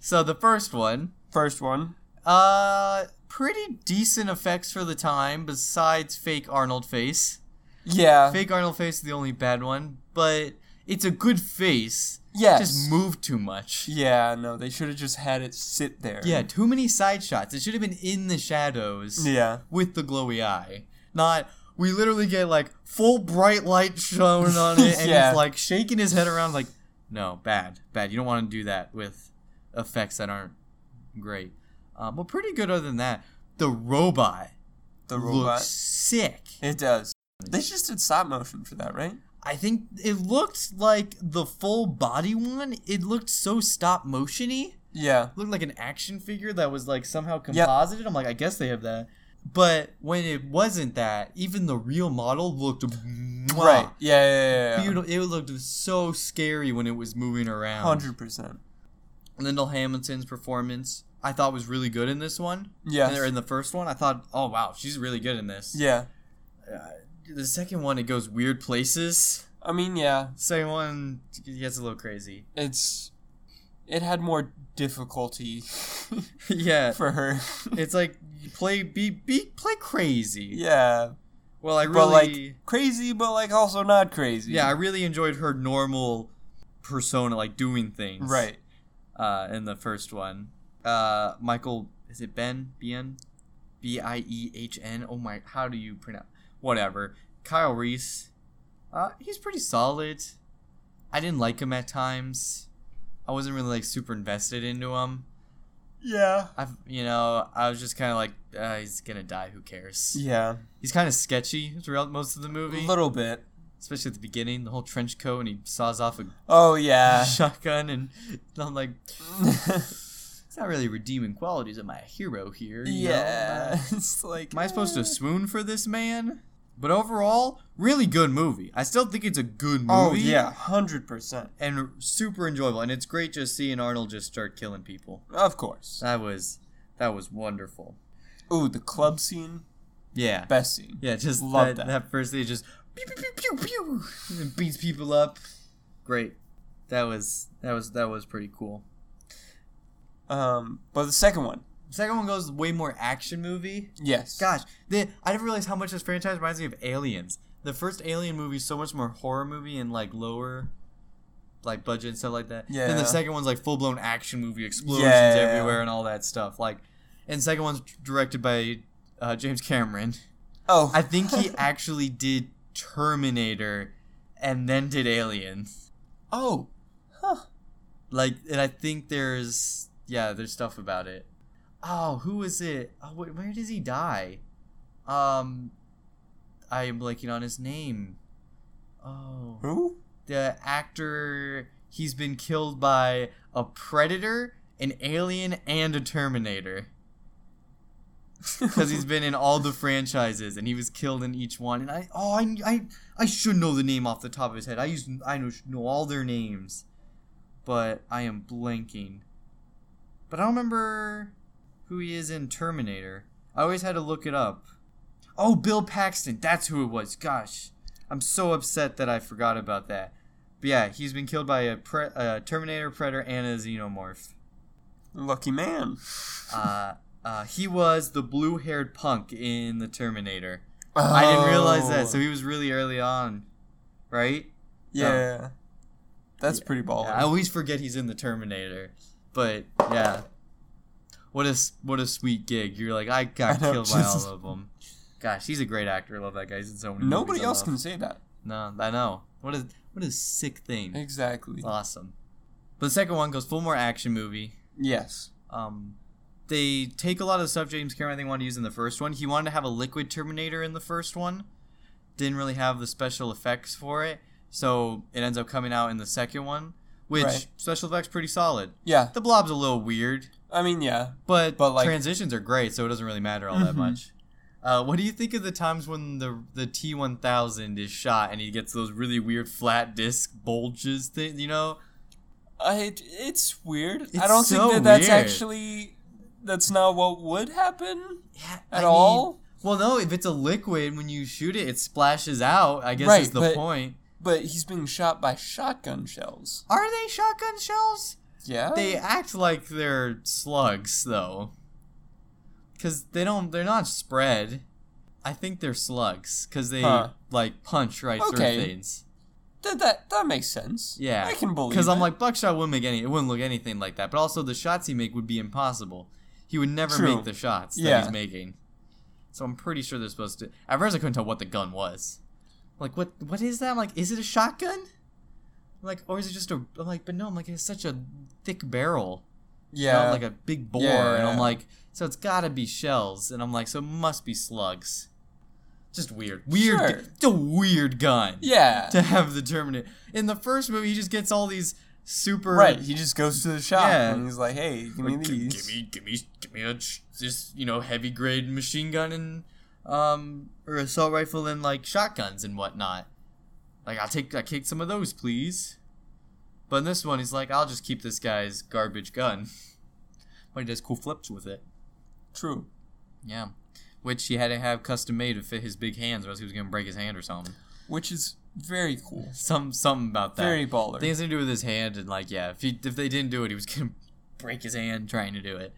So the first one. First one. Uh, pretty decent effects for the time, besides fake Arnold face. Yeah. Fake Arnold face is the only bad one, but it's a good face. Yes. It just moved too much. Yeah, no, they should have just had it sit there. Yeah, too many side shots. It should have been in the shadows. Yeah. With the glowy eye. Not, we literally get, like, full bright light shown on it, and yeah. he's, like, shaking his head around, like, no, bad, bad. You don't want to do that with effects that aren't great. Um, well, pretty good other than that. The robot. The robot. Looks sick. It does. They just did stop motion for that, right? I think it looked like the full body one. It looked so stop motion-y. Yeah. It looked like an action figure that was like somehow composited. Yep. I'm like, I guess they have that. But when it wasn't that, even the real model looked... Right. Yeah, yeah, yeah. yeah. Beautiful. It looked so scary when it was moving around. one hundred percent. Lyndall Hamilton's performance, I thought, was really good in this one. Yeah. And in the first one, I thought, oh, wow, she's really good in this. Yeah. Uh, The second one, it goes weird places. I mean, yeah. Second one, it gets a little crazy. It's, it had more difficulty. yeah. For her, it's like play be be play crazy. Yeah. Well, I really but like crazy, but like also not crazy. Yeah, I really enjoyed her normal persona, like doing things. Right. Uh, in the first one, uh, Michael is it Ben Ben, B I E H N. Oh my, how do you pronounce? Whatever. Kyle Reese, uh, he's pretty solid. I didn't like him at times. I wasn't really, like, super invested into him. Yeah. I've, you know, I was just kind of like, uh, he's going to die. Who cares? Yeah. He's kind of sketchy throughout most of the movie. A little bit. Especially at the beginning, the whole trench coat, and he saws off a oh, yeah. shotgun, and I'm like, it's not really redeeming qualities of my hero here. Yeah. Know? It's like, am I supposed to swoon for this man? But overall, really good movie. I still think it's a good movie. Oh, yeah, one hundred percent. And super enjoyable. And it's great just seeing Arnold just start killing people. Of course. That was that was wonderful. Ooh, the club scene. Yeah. Best scene. Yeah, just love that. That, that first scene just pew, pew, pew, pew, pew, and beats people up. Great. That was that was that was pretty cool. Um, but the second one. The second one goes way more action movie. Yes. Gosh, they, I didn't realize how much this franchise reminds me of Aliens. The first Alien movie is so much more horror movie and like lower, like budget and stuff like that. Yeah. Then the second one's like full blown action movie, explosions yeah. everywhere and all that stuff. Like, and the second one's directed by uh, James Cameron. Oh. I think he actually did Terminator, and then did Aliens. Oh. Huh. Like, and I think there's yeah, there's stuff about it. Oh, who is it? Oh, wh- where does he die? Um, I am blanking on his name. Oh. Who? The actor. He's been killed by a predator, an alien, and a Terminator. Because he's been in all the franchises, and he was killed in each one. And I, oh, I, I, I should know the name off the top of his head. I used, I know, know all their names, but I am blanking. But I don't remember who he is in Terminator. I always had to look it up. Oh, Bill Paxton. That's who it was. Gosh. I'm so upset that I forgot about that. But yeah, he's been killed by a, pre- a Terminator, Predator, and a Xenomorph. Lucky man. uh, uh, he was the blue-haired punk in the Terminator. Oh. I didn't realize that, so he was really early on. Right? Yeah. So, That's yeah. pretty ballin'. Yeah, I always forget he's in the Terminator. But, yeah. What a, what a sweet gig. You're like, I got I know, killed by just... all of them. Gosh, he's a great actor. I love that guy. He's in so many Nobody movies else can say that. No, I know. What a, what a sick thing. Exactly. It's awesome. But the second one goes full more action movie. Yes. Um, they take a lot of the stuff James Cameron, I think, wanted to use in the first one. He wanted to have a liquid Terminator in the first one. Didn't really have the special effects for it. So it ends up coming out in the second one. Which, right. special effects pretty solid. Yeah. The blob's a little weird. I mean, yeah. But, but like, transitions are great, so it doesn't really matter all mm-hmm. that much. Uh, what do you think of the times when the the T one thousand is shot and he gets those really weird flat disc bulges thing, you know? I, it's weird. It's I don't so think that that's weird. actually... That's not what would happen yeah, at I mean, all. Well, no, if it's a liquid, when you shoot it, it splashes out, I guess right, is the but, point. But he's being shot by shotgun shells. Are they shotgun shells? Yeah. They act like they're slugs, though. Because they don't, they're not spread. I think they're slugs. Because they, huh. like, punch right okay. through things. That, that that makes sense. Yeah. I can believe it. Because I'm like, buckshot wouldn't make any, it wouldn't look anything like that. But also, the shots he make would be impossible. He would never True. make the shots yeah. that he's making. So I'm pretty sure they're supposed to. At first, I couldn't tell what the gun was. I'm like, what? what is that? I'm like, is it a shotgun? Like, or is it just a, I'm like, but no, I'm like, it's such a thick barrel. Yeah. You know, like a big bore. Yeah. And I'm like, so it's gotta be shells. And I'm like, so it must be slugs. Just weird. Weird. Sure. Gu- it's a weird gun. Yeah. To have the Terminator. In the first movie, he just gets all these super. Right. He just goes to the shop yeah. and he's like, hey, give me like, these. Give me, give me, give me a, this, you know, heavy grade machine gun and, um, or assault rifle and like shotguns and whatnot. Like, I'll take, I'll take some of those, please. But in this one, he's like, I'll just keep this guy's garbage gun. But he does cool flips with it. True. Yeah. Which he had to have custom made to fit his big hands, or else he was going to break his hand or something. Which is very cool. Some Something about that. Very baller. Things to do with his hand, and like, yeah, if, he, if they didn't do it, he was going to break his hand trying to do it.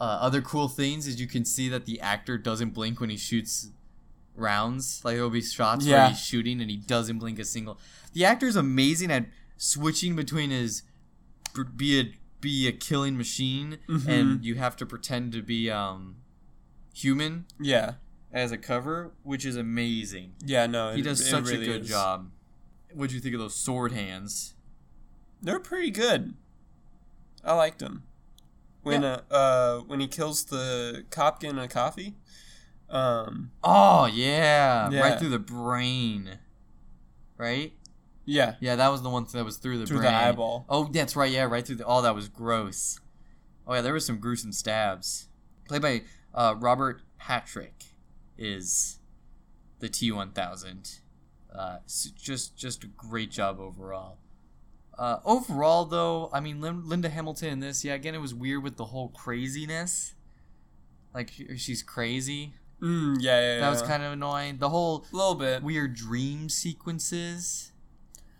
Uh, other cool things is you can see that the actor doesn't blink when he shoots rounds. Like, there'll be shots yeah. where he's shooting and he doesn't blink a single. The actor's amazing at switching between his be a be a killing machine mm-hmm. and you have to pretend to be um human yeah as a cover, which is amazing. Yeah, no, he does it, such it really a good is. job. What'd you think of those sword hands? They're pretty good. I liked them. When yeah. uh, uh when he kills the cop getting a coffee. Um, oh, yeah. yeah. Right through the brain. Right? Yeah. Yeah, that was the one that was through the through brain. Through the eyeball. Oh, that's right. Yeah, right through the... Oh, that was gross. Oh, yeah, there was some gruesome stabs. Played by uh, Robert Patrick is the T one thousand. Uh, just just a great job overall. Uh, overall, though, I mean, Lin- Linda Hamilton in this, yeah, again, it was weird with the whole craziness. Like, she's crazy. Mm, yeah, yeah, yeah. That was kind of annoying. The whole little bit weird dream sequences.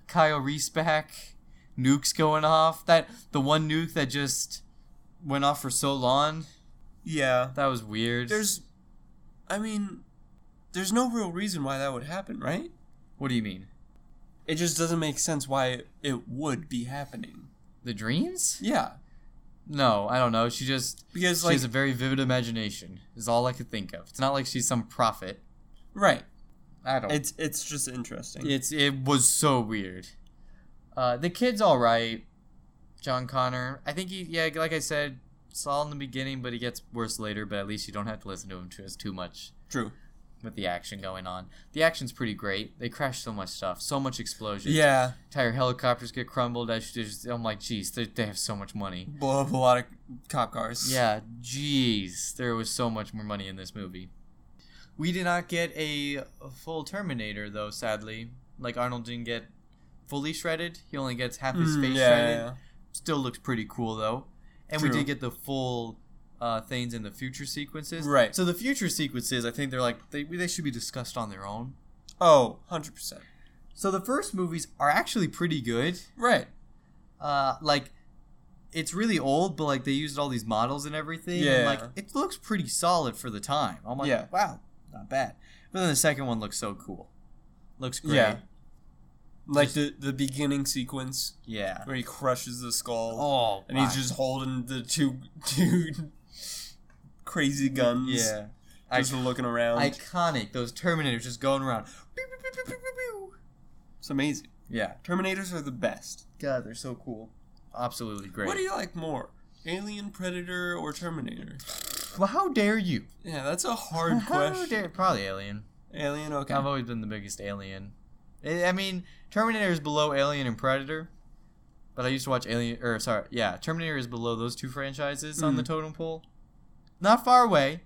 Kyle Reese back. Nukes going off. That the one nuke that just went off for so long. Yeah. That was weird. There's, I mean, there's no real reason why that would happen, right? What do you mean? It just doesn't make sense why it would be happening. The dreams? Yeah. No, I don't know. She just because, she like, has a very vivid imagination is all I could think of. It's not like she's some prophet. Right. I don't It's it's just interesting. It's it was so weird. Uh, the kid's all right. John Connor. I think he yeah, like I said, saw in the beginning, but he gets worse later, but at least you don't have to listen to him too much. True. With the action going on. The action's pretty great. They crash so much stuff. So much explosions. Yeah. Entire helicopters get crumbled. I just, I'm like, geez, they, they have so much money. Blow up a lot of cop cars. Yeah, geez. There was so much more money in this movie. We did not get a full Terminator, though, sadly. Like, Arnold didn't get fully shredded. He only gets half his mm, face yeah, shredded. Yeah. Still looks pretty cool, though. And True. we did get the full... Uh, things in the future sequences. Right. So the future sequences, I think they're like, they they should be discussed on their own. Oh, one hundred percent. So the first movies are actually pretty good. Right. Uh, like, it's really old, but like they used all these models and everything. Yeah. And like, it looks pretty solid for the time. I'm like, yeah. wow, not bad. But then the second one looks so cool. Looks great. Yeah. Like just, the, the beginning sequence. Yeah. Where he crushes the skull. Oh, And wow. he's just holding the two... two crazy guns. Yeah. Just Icon- looking around. Iconic. Those Terminators just going around. Pew, pew, pew, pew, pew, pew. It's amazing. Yeah. Terminators are the best. God, they're so cool. Absolutely great. What do you like more? Alien, Predator, or Terminator? Well, how dare you? Yeah, that's a hard how question. How dare Probably Alien. Alien, okay. I've always been the biggest Alien. I mean, Terminator is below Alien and Predator, but I used to watch Alien, or sorry, yeah, Terminator is below those two franchises mm. on the totem pole. Not far away,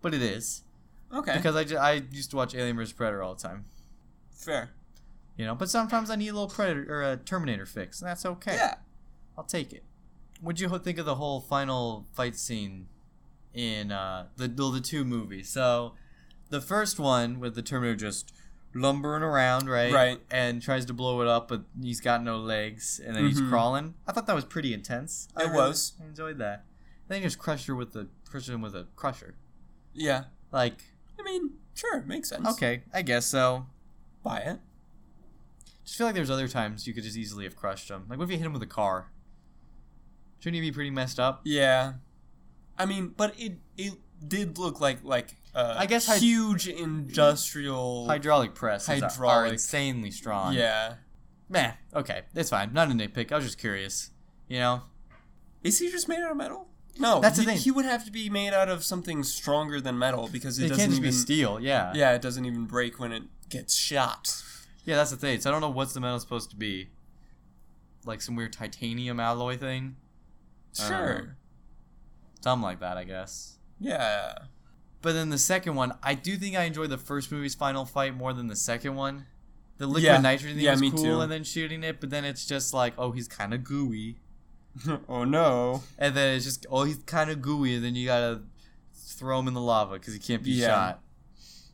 but it is. Okay. Because I, just, I used to watch Alien versus. Predator all the time. Fair. You know, but sometimes I need a little Predator or a Terminator fix, and that's okay. Yeah. I'll take it. What'd you think of the whole final fight scene in uh, the, the the two movies? So, the first one with the Terminator just lumbering around, right? Right. And tries to blow it up, but he's got no legs, and then mm-hmm. he's crawling. I thought that was pretty intense. It I really, was. I enjoyed that. Then he just crushed her with the. Christian with a crusher. Yeah. Like. I mean, sure, it makes sense. Okay, I guess so. Buy it. Just feel like there's other times you could just easily have crushed him. Like, what if you hit him with a car? Shouldn't he be pretty messed up? Yeah. I mean, but it it did look like like a I guess huge hy- industrial hydraulic press. Hydraulic are insanely strong. Yeah. Meh. Okay, that's fine. Not a nitpick. I was just curious. You know. Is he just made out of metal? No, that's the he, thing. He would have to be made out of something stronger than metal because it, it doesn't can't even be steel. Yeah, yeah, it doesn't even break when it gets shot. Yeah, that's the thing. So I don't know what's the metal supposed to be, like some weird titanium alloy thing. Sure, something like that, I guess. Yeah, but then the second one, I do think I enjoyed the first movie's final fight more than the second one. The liquid yeah. nitrogen thing yeah, was me cool, too. And then shooting it, but then it's just like, oh, he's kind of gooey. Oh no. And then it's just, oh, he's kind of gooey, and then you gotta throw him in the lava because he can't be yeah. shot.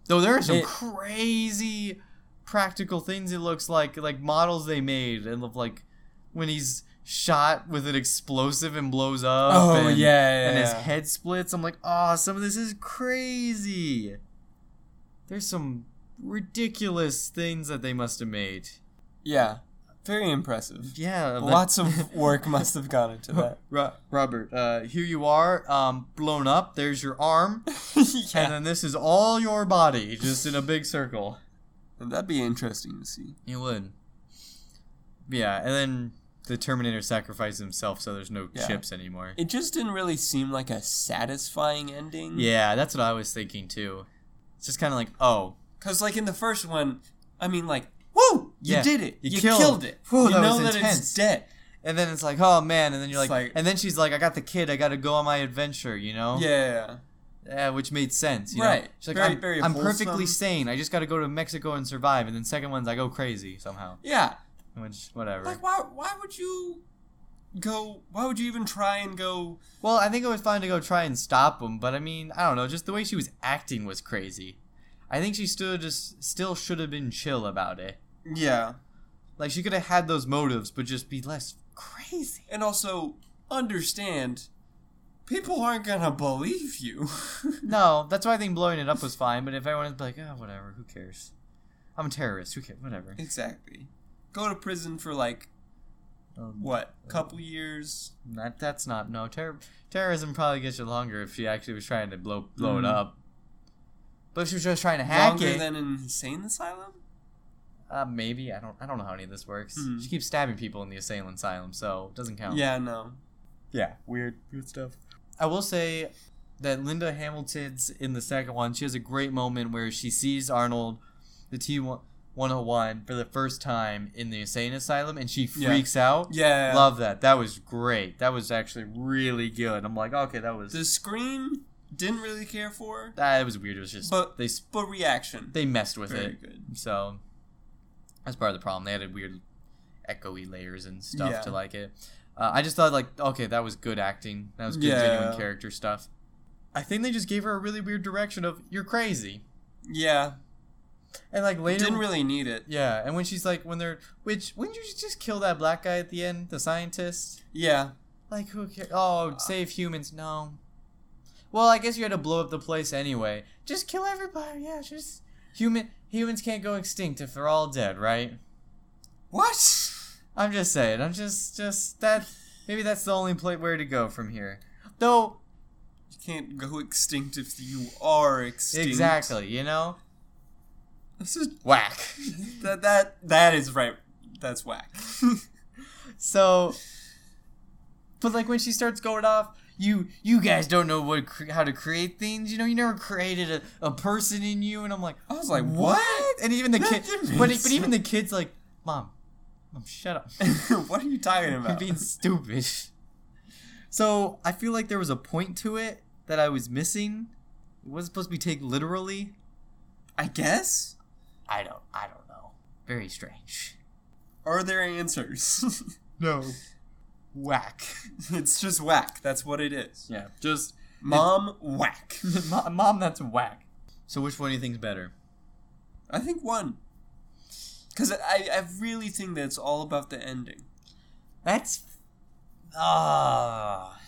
Though there are some it, crazy practical things it looks like, like models they made, and like when he's shot with an explosive and blows up. Oh, and, yeah, yeah. And his yeah. head splits. I'm like, oh, some of this is crazy. There's some ridiculous things that they must have made. Yeah. Very impressive. Yeah. Lots of work must have gone into that. Ro- Robert, uh, here you are, um, blown up. There's your arm. yeah. And then this is all your body, just in a big circle. And that'd be interesting to see. It would. Yeah, and then the Terminator sacrifices himself, so there's no yeah. chips anymore. It just didn't really seem like a satisfying ending. Yeah, that's what I was thinking, too. It's just kind of like, oh. Because, like, in the first one, I mean, like, woo! You yeah. did it. You, you killed, killed it. Whew, you that know that it's dead. And then it's like, oh, man. And then you're like, like, and then she's like, I got the kid. I got to go on my adventure, you know? Yeah. Yeah, which made sense, you right? Know? She's like, very, I'm, very I'm perfectly sane. I just got to go to Mexico and survive. And then second one's I go crazy somehow. Yeah, which whatever. Like, why? Why would you go? Why would you even try and go? Well, I think it was fine to go try and stop him, but I mean, I don't know. Just the way she was acting was crazy. I think she still just still should have been chill about it. Yeah, like she could have had those motives, but just be less crazy. And also understand. People aren't going to believe you. No, that's why I think blowing it up was fine, but if everyone's like, oh, whatever, who cares? I'm a terrorist, who cares, whatever. Exactly. Go to prison for, like, um, what, a couple years? That That's not, no, ter- terrorism probably gets you longer if she actually was trying to blow blow mm. it up. But if she was just trying to hack longer it. Longer than an insane asylum? Uh, maybe, I don't I don't know how any of this works. Mm. She keeps stabbing people in the insane asylum, so it doesn't count. Yeah, no. Yeah, weird, weird stuff. I will say that Linda Hamilton's in the second one. She has a great moment where she sees Arnold, the T one oh one, for the first time in the insane asylum, and she freaks yeah. out. Yeah, love that. That was great. That was actually really good. I'm like, okay, that was. The screen didn't really care for her. That it was weird. It was just but they but reaction. They messed with Very it. Good. So that's part of the problem. They added weird echoey layers and stuff yeah. to like it. Uh, I just thought, like, okay, that was good acting. That was good yeah. genuine character stuff. I think they just gave her a really weird direction of, you're crazy. Yeah. And, like, later... Didn't really need it. Yeah, and when she's, like, when they're... Which, wouldn't you just kill that black guy at the end? The scientist? Yeah. Like, who cares? Oh, uh, save humans. No. Well, I guess you had to blow up the place anyway. Just kill everybody. Yeah, just... human Humans can't go extinct if they're all dead, right? What? I'm just saying. I'm just, just that. Maybe that's the only place where to go from here. Though you can't go extinct if you are extinct. Exactly. You know. This is whack. that that that is right. That's whack. So, but like when she starts going off, you you guys don't know what cre- how to create things. You know, you never created a, a person in you. And I'm like, I was like, what? what? And even the kid, but but even the kid's like, Mom. Oh, shut up. What are you talking about? You're being stupid. So, I feel like there was a point to it that I was missing. It wasn't supposed to be taken literally. I guess? I don't I don't know. Very strange. Are there answers? No. Whack. It's just whack. That's what it is. Yeah. Just Mom, whack. Mom, that's whack. So, which one do you think's better? I think one. Because I, I really think that it's all about the ending. That's... Ah.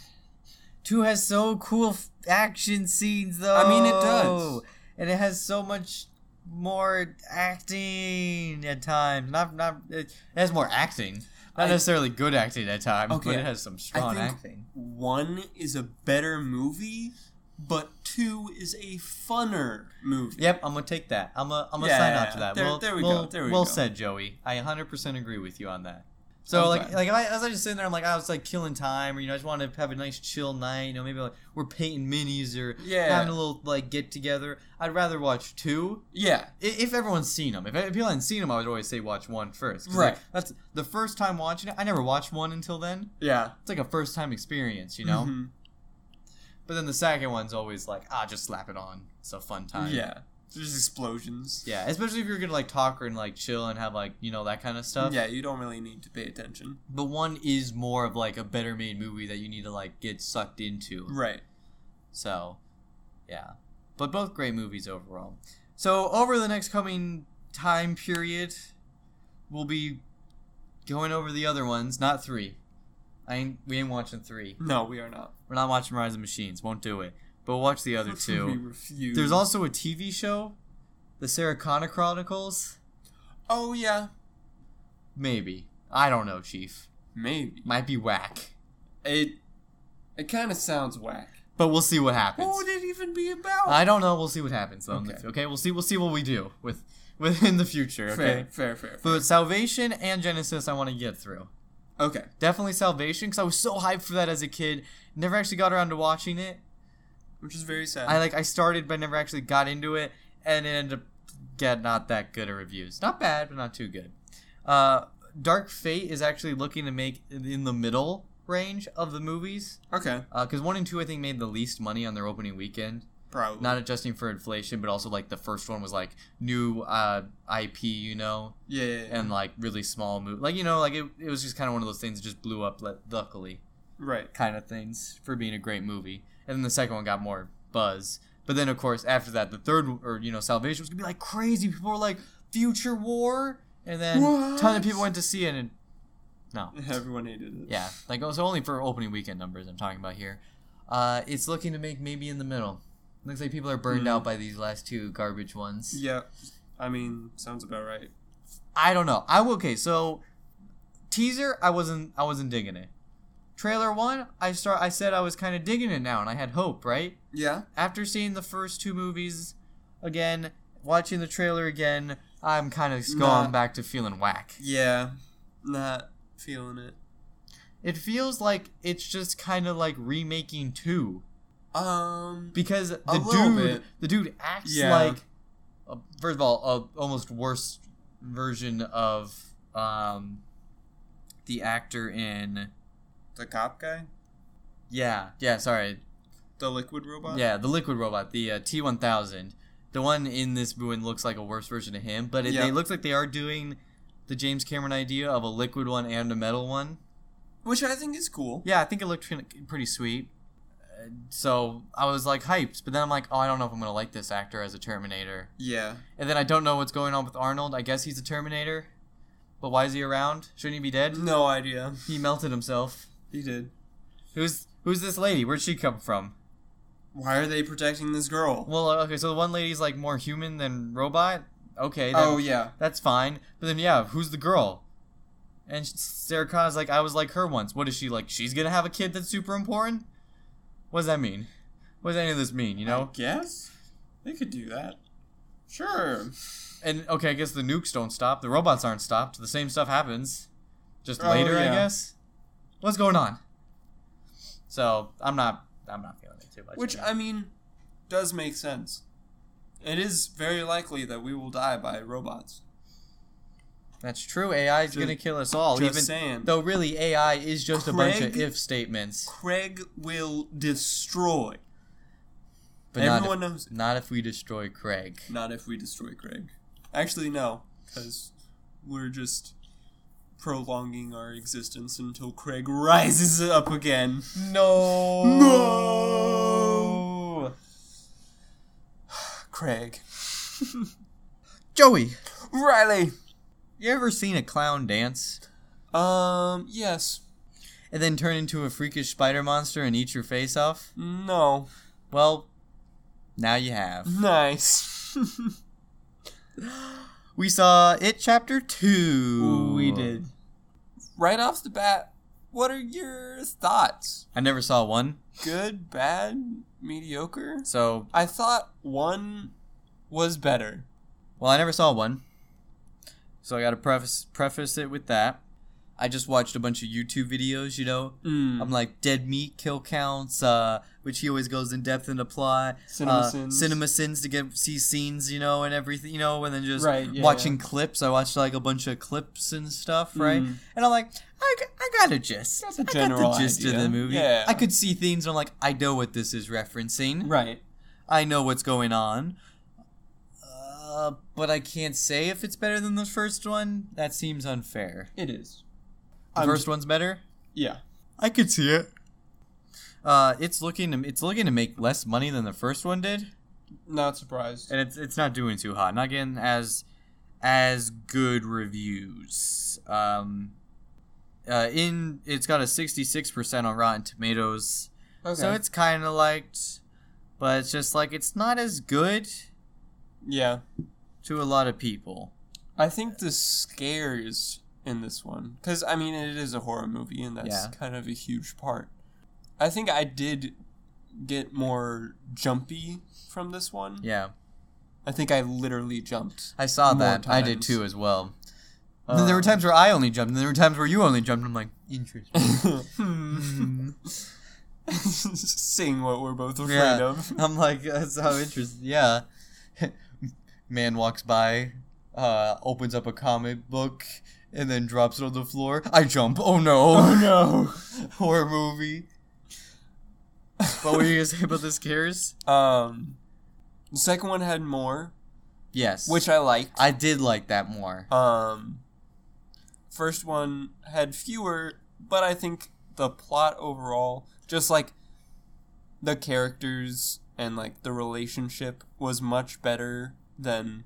Two has so cool f- action scenes, though. I mean, it does. And it has so much more acting at times. Not, not, it has more acting. Not I, necessarily good acting at times, okay, but it has some strong I think acting. One is a better movie, but two is a funner movie. Yep, I'm going to take that. I'm going I'm yeah, to sign out to that. There, we'll, there we we'll, go. There we well go. said, Joey. I one hundred percent agree with you on that. So, okay. like, like if I, as I was just sitting there, I'm like, I was, like, killing time, or, you know, I just wanted to have a nice, chill night. You know, maybe, like, we're painting minis or yeah. having a little, like, get-together. I'd rather watch two. Yeah. If everyone's seen them. If people hadn't seen them, I would always say watch one first. Right. Like, that's the first time watching it. I never watched one until then. Yeah. It's like a first-time experience, you know? Mm-hmm. But then the second one's always like, ah, just slap it on. It's a fun time. Yeah. There's explosions. Yeah, especially if you're going to, like, talk and, like, chill and have, like, you know, that kind of stuff. Yeah, you don't really need to pay attention. But one is more of, like, a better-made movie that you need to, like, get sucked into. Right. So, yeah. But both great movies overall. So, over the next coming time period, we'll be going over the other ones, not three. I ain't, we ain't watching three. No, we are not. We're not watching Rise of Machines. Won't do it. But we'll watch the other two. We refuse. There's also a T V show, The Sarah Connor Chronicles. Oh, yeah. Maybe. I don't know, Chief. Maybe. Might be whack. It it kind of sounds whack. But we'll see what happens. What would it even be about? I don't know. We'll see what happens, though. Okay. okay? We'll see We'll see what we do with within the future. Okay? Fair, fair, fair. But Salvation and Genesis I want to get through. Okay. Definitely Salvation, because I was so hyped for that as a kid. Never actually got around to watching it. Which is very sad. I like I started, but never actually got into it, and it ended up getting not that good of reviews. Not bad, but not too good. Uh, Dark Fate is actually looking to make in the middle range of the movies. Okay. Because uh, one and two, I think, made the least money on their opening weekend. Probably. Not adjusting for inflation, but also, like, the first one was, like, new uh, I P, you know? Yeah. yeah, yeah. And, like, really small move. Like, you know, like, it, it was just kind of one of those things that just blew up, like, luckily. Right. Kind of things for being a great movie. And then the second one got more buzz. But then, of course, after that, the third, or, you know, Salvation was going to be, like, crazy. People were like, Future War? And then what? A ton of people went to see it, and no. Everyone hated it. Yeah. Like, it was only for opening weekend numbers I'm talking about here. Uh, it's looking to make maybe in the middle. Looks like people are burned mm. out by these last two garbage ones. Yeah. I mean, sounds about right. I don't know. I okay, so teaser, I wasn't I wasn't digging it. Trailer one, I start I said I was kind of digging it now and I had hope, right? Yeah. After seeing the first two movies again, watching the trailer again, I'm kind of going nah. back to feeling whack. Yeah. Not feeling it. It feels like it's just kind of like remaking two. Um, because the dude, the dude acts yeah. like, a, first of all, a almost worse version of um, the actor in the cop guy. Yeah, yeah. Sorry, the liquid robot. Yeah, the liquid robot, the uh, T one thousand. The one in this one looks like a worse version of him, but it yep. they looks like they are doing the James Cameron idea of a liquid one and a metal one, which I think is cool. Yeah, I think it looked pretty sweet. So I was like hyped, but then I'm like, oh, I don't know if I'm gonna like this actor as a Terminator. Yeah. And then I don't know what's going on with Arnold. I guess he's a Terminator, but why is he around? Shouldn't he be dead? No idea. He melted himself. He did. Who's who's this lady? Where'd she come from? Why are they protecting this girl? Well, okay, so the one lady's like more human than robot. Okay. That, oh yeah. That's fine. But then yeah, who's the girl? And Sarah Connor's like, I was like her once. What is she like? She's gonna have a kid that's super important. What does that mean? What does any of this mean, you know? I guess. They could do that. Sure. And, okay, I guess the nukes don't stop. The robots aren't stopped. The same stuff happens. Just oh, later, yeah. I guess. What's going on? So, I'm not I'm not feeling it too much. Which, I mean, does make sense. It is very likely that we will die by robots. That's true. A I is going to kill us all. Just even saying. Though really, A I is just Craig, a bunch of if statements. Craig will destroy. But everyone not if, knows it. Not if we destroy Craig. Not if we destroy Craig. Actually, no. Because we're just prolonging our existence until Craig rises up again. No. No. Craig. Joey. Riley. You ever seen a clown dance? Um, yes. And then turn into a freakish spider monster and eat your face off? No. Well, now you have. Nice. We saw It Chapter two. Ooh, we did. Right off the bat, what are your thoughts? I never saw one. Good, bad, mediocre? So. I thought one was better. Well, I never saw one. So I got to preface preface it with that. I just watched a bunch of YouTube videos, you know. Mm. I'm like, dead meat, kill counts, uh, which he always goes in depth into plot. Cinema uh, sins. Cinema sins to get see scenes, you know, and everything, you know, and then just right, yeah, watching yeah. clips. I watched, like, a bunch of clips and stuff, mm. right? And I'm like, I, I got a gist. That's a general I got the gist idea. Of the movie. Yeah. I could see things, and I'm like, I know what this is referencing. Right. I know what's going on. Uh, but I can't say if it's better than the first one. That seems unfair. It is. The I'm first just, one's better? Yeah. I could see it. Uh, it's looking to, it's looking to make less money than the first one did. Not surprised. And it's it's not doing too hot. Not getting as as good reviews. Um, uh, in it's got a sixty-six percent on Rotten Tomatoes. Okay. So it's kind of liked, but it's just like it's not as good. Yeah. To a lot of people. I think the scares in this one, because, I mean, it is a horror movie, and that's yeah. kind of a huge part. I think I did get more jumpy from this one. Yeah. I think I literally jumped. I saw that. Times. I did, too, as well. Uh, there were times where I only jumped, and there were times where you only jumped, and I'm like, interesting. Seeing what we're both afraid yeah. of. I'm like, that's how interesting. Yeah. Man walks by, uh, opens up a comic book, and then drops it on the floor. I jump. Oh, no. Oh, no. Horror movie. But what were you going to say about the scares? Um, the second one had more. Yes. Which I liked. I did like that more. Um, first one had fewer, but I think the plot overall, just like the characters and like the relationship was much better than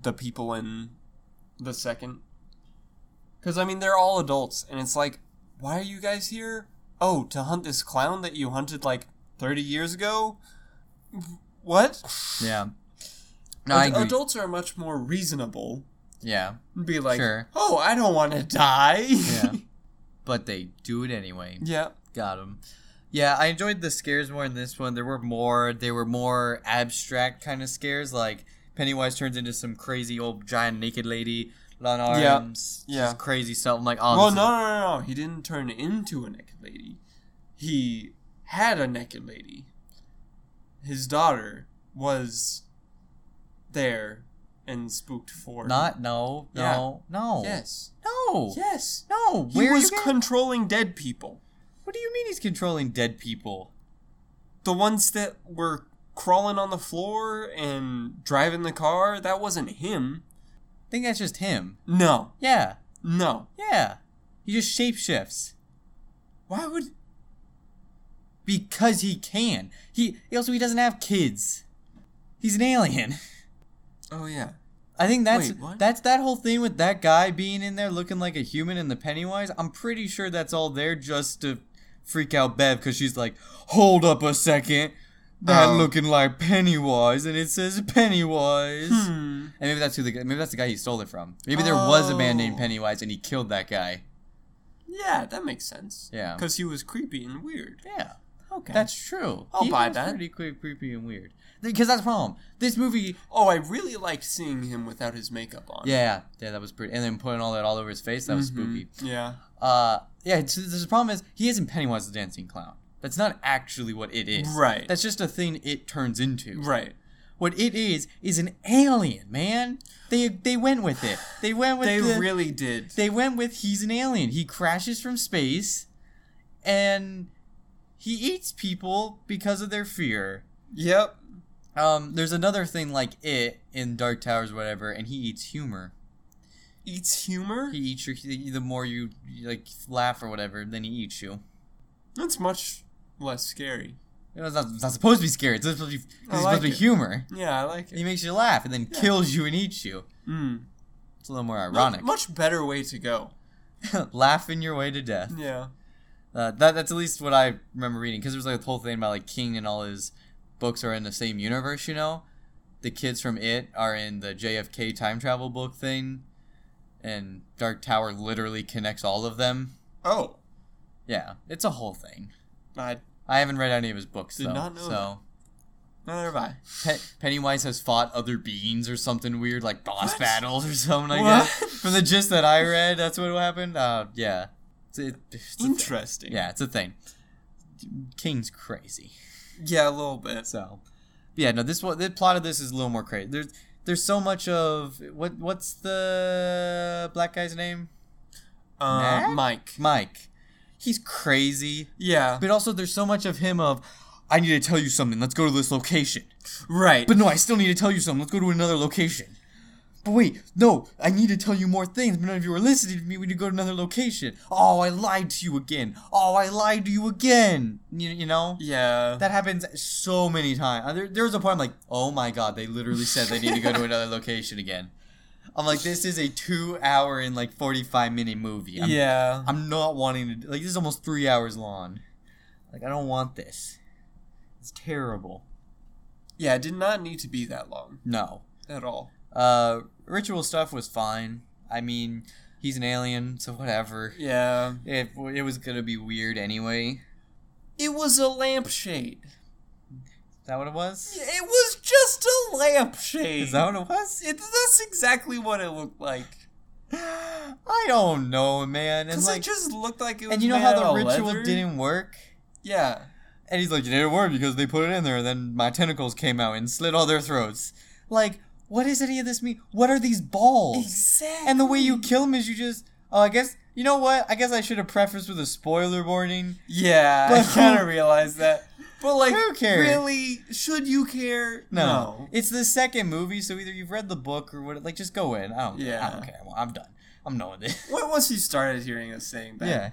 the people in the second. Because, I mean, they're all adults, and it's like, why are you guys here? Oh, to hunt this clown that you hunted, like, thirty years ago? What? Yeah. No, Ad- I agree. Adults are much more reasonable. Yeah. Be like, sure. Oh, I don't want to die. Yeah. But they do it anyway. Yeah. Got them. Yeah, I enjoyed the scares more in this one. There were more, they were more abstract kind of scares, like Pennywise turns into some crazy old giant naked lady. Long arms, yeah, yeah. Just crazy stuff. I'm like, oh, well, no, no, no, no. He didn't turn into a naked lady. He had a naked lady. His daughter was there and spooked for him. Not, no, yeah. no, no. Yes. No. Yes. No. He Where was controlling dead people. What do you mean he's controlling dead people? The ones that were crawling on the floor and driving the car, that wasn't him. I think that's just him. No. Yeah. No. Yeah. He just shapeshifts. Why would... Because he can. He also, he doesn't have kids. He's an alien. Oh, yeah. I think that's Wait, that's that whole thing with that guy being in there looking like a human in the Pennywise. I'm pretty sure that's all there just to freak out Bev because she's like, hold up a second. That um, looking like Pennywise, and it says Pennywise. Hmm. And maybe that's who the maybe that's the guy he stole it from. Maybe there oh. was a man named Pennywise, and he killed that guy. Yeah, that makes sense. Yeah, because he was creepy and weird. Yeah, okay, that's true. I'll he buy was that. Pretty creepy and weird. Because that's the problem. This movie. Oh, I really liked seeing him without his makeup on. Yeah, yeah, that was pretty. And then putting all that all over his face, that mm-hmm. was spooky. Yeah. Uh, yeah. So the problem is he isn't Pennywise the Dancing Clown. That's not actually what it is. Right. That's just a thing it turns into. Right. What it is is an alien, man. They they went with it. They went with it. They the, really did. They went with he's an alien. He crashes from space, and he eats people because of their fear. Yep. Um. There's another thing like it in Dark Towers, or whatever, and he eats humor. Eats humor? He eats your the more you like laugh or whatever, then he eats you. That's much. Less scary. You know, it's, not, it's not supposed to be scary. It's supposed to be, it's like supposed to be humor. Yeah, I like it. He makes you laugh and then yeah. kills you and eats you. Mm. It's a little more ironic. No, much better way to go. Laughing your way to death. Yeah. Uh, that That's at least what I remember reading. Because there was like a whole thing about like King and all his books are in the same universe, you know? The kids from It are in the J F K time travel book thing. And Dark Tower literally connects all of them. Oh. Yeah. It's a whole thing. I I haven't read any of his books, did though. Did not know so. That. Neither have I. Pe- Pennywise has fought other beings or something weird, like boss what? battles or something, I what? guess. From the gist that I read, that's what happened. Uh, yeah. It's, it, it's Interesting. Yeah, it's a thing. King's crazy. Yeah, a little bit. So, yeah, no, this the plot of this is a little more crazy. There's there's so much of... what What's the black guy's name? Uh, Mike. Mike. He's crazy. Yeah. But also there's so much of him of, I need to tell you something. Let's go to this location. Right. But no, I still need to tell you something. Let's go to another location. But wait, no, I need to tell you more things. But none of you are listening to me. We need to go to another location. Oh, I lied to you again. Oh, I lied to you again. You, you know? Yeah. That happens so many times. There, there was a point I'm like, oh my God, they literally said they need to go to another location again. I'm like, this is a two-hour and, like, forty-five-minute movie. I'm, yeah. I'm not wanting to... Like, this is almost three hours long. Like, I don't want this. It's terrible. Yeah, it did not need to be that long. No. At all. Uh, ritual stuff was fine. I mean, he's an alien, so whatever. Yeah. It, it was going to be weird anyway. It was a lampshade. Is that what it was? It was just a lampshade. Is that what it was? It, that's exactly what it looked like. I don't know, man. Because like, it just looked like it was. And you know how the ritual leather? didn't work? Yeah. And he's like, it didn't work because they put it in there, and then my tentacles came out and slit all their throats. Like, what does any of this mean? What are these balls? Exactly. And the way you kill them is you just, oh, I guess You know what? I guess I should have prefaced with a spoiler warning. Yeah, but I kind of realized that. But, like, who cares? Really? Should you care? No. no. It's the second movie, so either you've read the book or what. Like, just go in. I don't, yeah. I don't care. Well, I'm done. I'm knowing this. Once you started hearing us saying bad, yeah.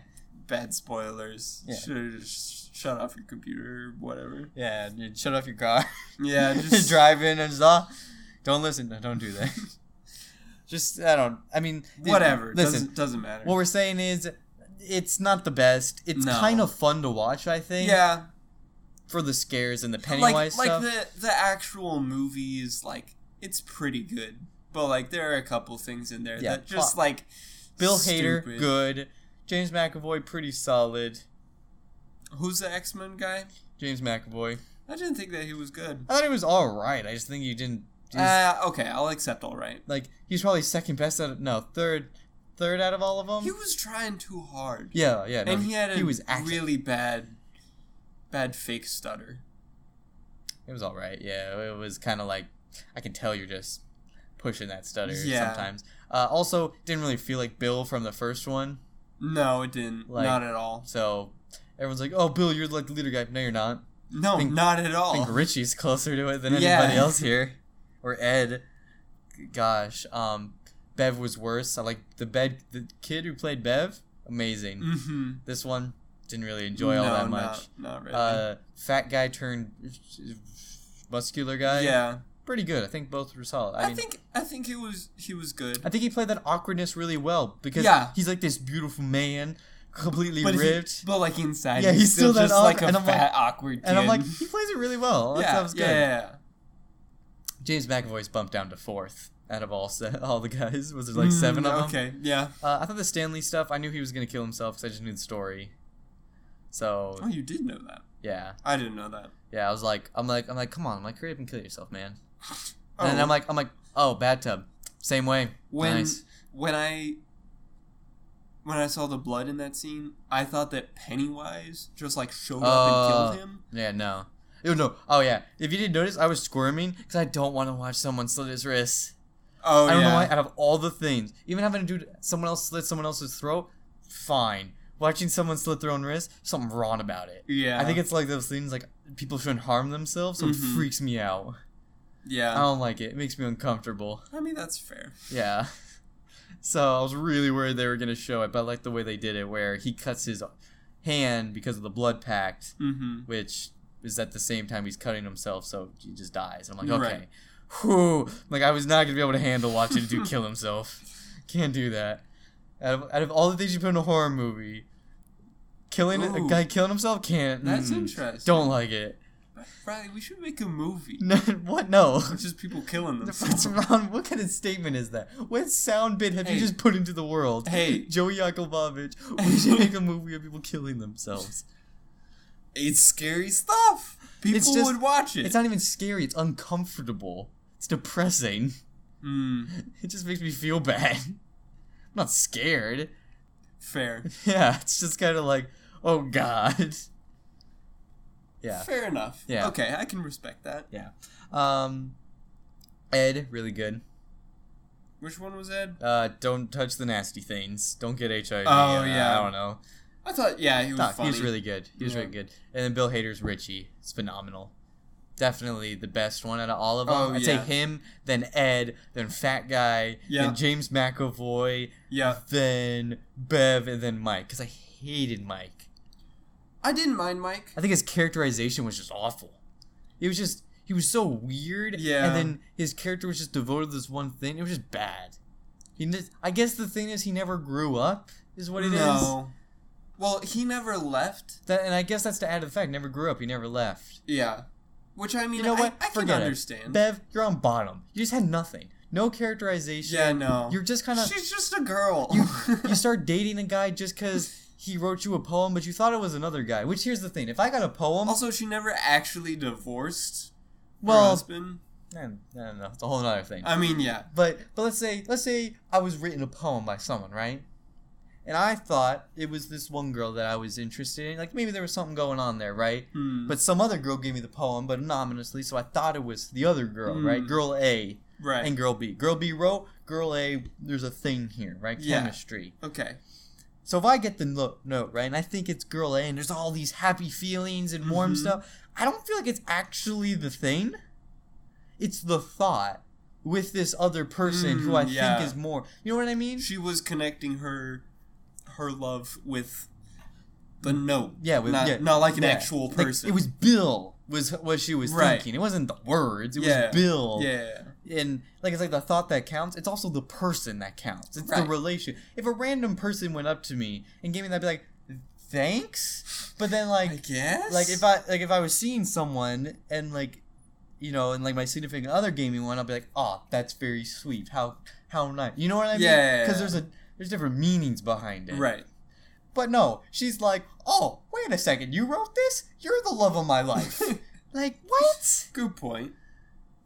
bad spoilers, yeah. should sh- shut off your computer or whatever. Yeah, dude, shut off your car. Yeah, just drive in and stuff. Don't listen. No, don't do that. Just, I don't, I mean... Whatever. Listen, doesn't, doesn't matter. What we're saying is, it's not the best. It's no. kind of fun to watch, I think. Yeah. For the scares and the Pennywise like, stuff. Like, the, the actual movies, like, it's pretty good. But, like, there are a couple things in there yeah. that just, like, Bill stupid. Hader, good. James McAvoy, pretty solid. Who's the X-Men guy? James McAvoy. I didn't think that he was good. I thought he was alright. I just think he didn't... Uh, okay, I'll accept all right. Like, he's probably second best out of... No, third third out of all of them. He was trying too hard. Yeah, yeah. No, and he had a he was really bad, bad fake stutter. It was all right, yeah. It was kind of like, I can tell you're just pushing that stutter yeah. sometimes. Uh, also, didn't really feel like Bill from the first one. No, it didn't. Like, not at all. So, everyone's like, oh, Bill, you're like the leader guy. No, you're not. No, think, not at all. I think Richie's closer to it than yeah. anybody else here. Or Ed, gosh, um, Bev was worse. I like the bed, the kid who played Bev, amazing. Mm-hmm. This one didn't really enjoy no, all that much. No, not really. Uh, fat guy turned muscular guy. Yeah, pretty good. I think both were solid. I, I mean, think I think he was he was good. I think he played that awkwardness really well because yeah. he's like this beautiful man. Completely but ripped. He, but, like, inside, yeah, he's, he's still, still that just awkward, like a and I'm fat, like, awkward kid. And I'm like, he plays it really well. That yeah, sounds good. Yeah, yeah, yeah. James McAvoy's bumped down to fourth out of all se- all the guys. Was there like seven mm, of them? Okay, yeah. Uh, I thought the Stan Lee stuff, I knew he was going to kill himself because I just knew the story. So. Oh, you did know that. Yeah. I didn't know that. Yeah, I was like, I'm like, I'm like, come on, I'm like, hurry up and kill yourself, man. Oh. And I'm like, I'm like, oh, bathtub. Same way. When, nice. When I, when I saw the blood in that scene, I thought that Pennywise just like showed uh, up and killed him. Yeah, no. Oh, no. Oh, yeah. If you didn't notice, I was squirming because I don't want to watch someone slit his wrist. Oh, yeah. I don't yeah. know why. Out of all the things, even having to do someone else slit someone else's throat, fine. Watching someone slit their own wrist, something wrong about it. Yeah. I think it's like those things like people shouldn't harm themselves, so mm-hmm. it freaks me out. Yeah. I don't like it. It makes me uncomfortable. I mean, that's fair. Yeah. So I was really worried they were going to show it, but I like the way they did it where he cuts his hand because of the blood pact, mm-hmm. which... is at the same time he's cutting himself, so he just dies. I'm like, okay. Right. Whew. Like, I was not going to be able to handle watching a dude kill himself. Can't do that. Out of, out of all the things you put in a horror movie, killing Ooh. a guy killing himself can't. That's mm, interesting. Don't like it. Riley, we should make a movie. No, what? No. It's just people killing themselves. What kind of statement is that? What sound bit have hey. you just put into the world? Hey. Joey Yakubovich, we should make a movie of people killing themselves. It's scary stuff. People it's just, would watch it. It's not even scary. It's uncomfortable. It's depressing. Mm. It just makes me feel bad. I'm not scared. Fair. Yeah, it's just kind of like, oh, God. Yeah. Fair enough. Yeah. Okay, I can respect that. Yeah. Um, Ed, really good. Which one was Ed? Uh, don't touch the nasty things. Don't get H I V. Oh, uh, yeah. I don't know. I thought, yeah, he was no, funny. He was really good. He was yeah. really good. And then Bill Hader's Richie. It's phenomenal. Definitely the best one out of all of them. Oh, I'd yeah. say him, then Ed, then Fat Guy, yeah. then James McAvoy, yeah. then Bev, and then Mike. Because I hated Mike. I didn't mind Mike. I think his characterization was just awful. It was just, he was so weird. Yeah. And then his character was just devoted to this one thing. It was just bad. He, I guess the thing is he never grew up is what it no. is. Well, he never left. That, and I guess that's to add to the fact, never grew up, he never left. Yeah. Which, I mean, you know what? I, I can understand. It. Bev, you're on bottom. You just had nothing. No characterization. Yeah, no. You're just kind of... She's just a girl. You, you start dating a guy just because he wrote you a poem, but you thought it was another guy. Which, here's the thing. If I got a poem... Also, she never actually divorced well, her husband. I don't know. It's a whole other thing. I mean, yeah. But but let's say let's say I was written a poem by someone, right? And I thought it was this one girl that I was interested in. Like, maybe there was something going on there, right? Hmm. But some other girl gave me the poem, but anonymously, so I thought it was the other girl, hmm. right? Girl A right. and Girl B. Girl B wrote, Girl A, there's a thing here, right? Yeah. Chemistry. Okay. So if I get the note, right, and I think it's girl A, and there's all these happy feelings and warm mm-hmm. stuff, I don't feel like it's actually the thing. It's the thought with this other person mm, who I yeah. think is more. You know what I mean? She was connecting her her love with the note. Yeah. With, not, yeah not like an yeah. actual person. Like, it was Bill was what she was right. thinking. It wasn't the words. It yeah. was Bill. Yeah. And, like, it's like the thought that counts. It's also the person that counts. It's right. the relation. If a random person went up to me and gave me that, I'd be like, thanks? But then, like... I guess? Like, if I, like, if I was seeing someone and, like, you know, and, like, my significant other gave me one, I'd be like, oh, that's very sweet. How how nice. You know what I mean? Yeah. Because there's a there's different meanings behind it. Right. But, no. She's like, oh, wait a second. You wrote this? You're the love of my life. Like, what? Good point.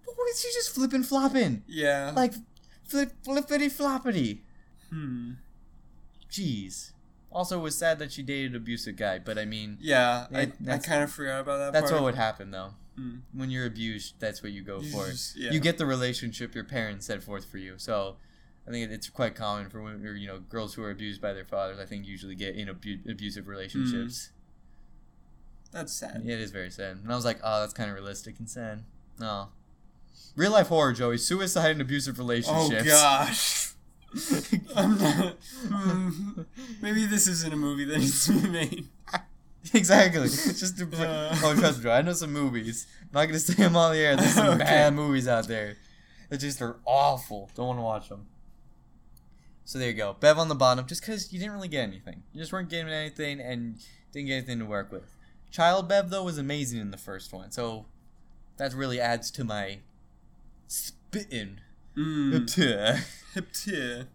What is she just flipping flopping? Yeah. Like, flip, flippity floppity. Hmm. Jeez. Also, it was sad that she dated an abusive guy, but I mean... Yeah, it, I, I kind of forgot about that that's part. That's what would happen, though. Hmm. When you're abused, that's what you go you for. Just, yeah. You get the relationship your parents set forth for you. So, I think it's quite common for women, or, you know, girls who are abused by their fathers, I think, usually get in abu- abusive relationships. Hmm. That's sad. It is very sad. And I was like, oh, that's kind of realistic and sad. No. Oh. Real life horror, Joey. Suicide and abusive relationships. Oh, gosh. I'm not, mm, maybe this isn't a movie that needs to be made. Exactly. It's just to put, uh, oh, trust me, I know some movies. I'm not going to say them on the air. There's some okay. bad movies out there that just are awful. Don't want to watch them. So there you go. Bev on the bottom, just because you didn't really get anything. You just weren't getting anything and didn't get anything to work with. Child Bev, though, was amazing in the first one. So that really adds to my... Spittin'. Mm. Hip-tier.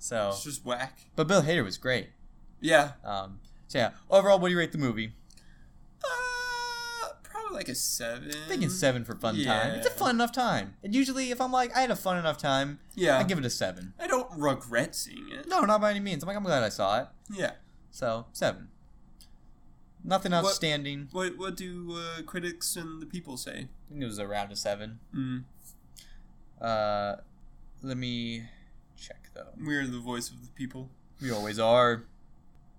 So. It's just whack. But Bill Hader was great. Yeah. Um. So, yeah. Overall, what do you rate the movie? Uh, probably like a seven. I'm thinking seven for fun yeah. time. It's a fun enough time. And usually, if I'm like, I had a fun enough time, yeah. I give it a seven. I don't regret seeing it. No, not by any means. I'm like, I'm glad I saw it. Yeah. So, seven. Nothing outstanding. What What, what do uh, critics and the people say? I think it was around a seven. Mm. Uh, let me check, though. We're the voice of the people. We always are.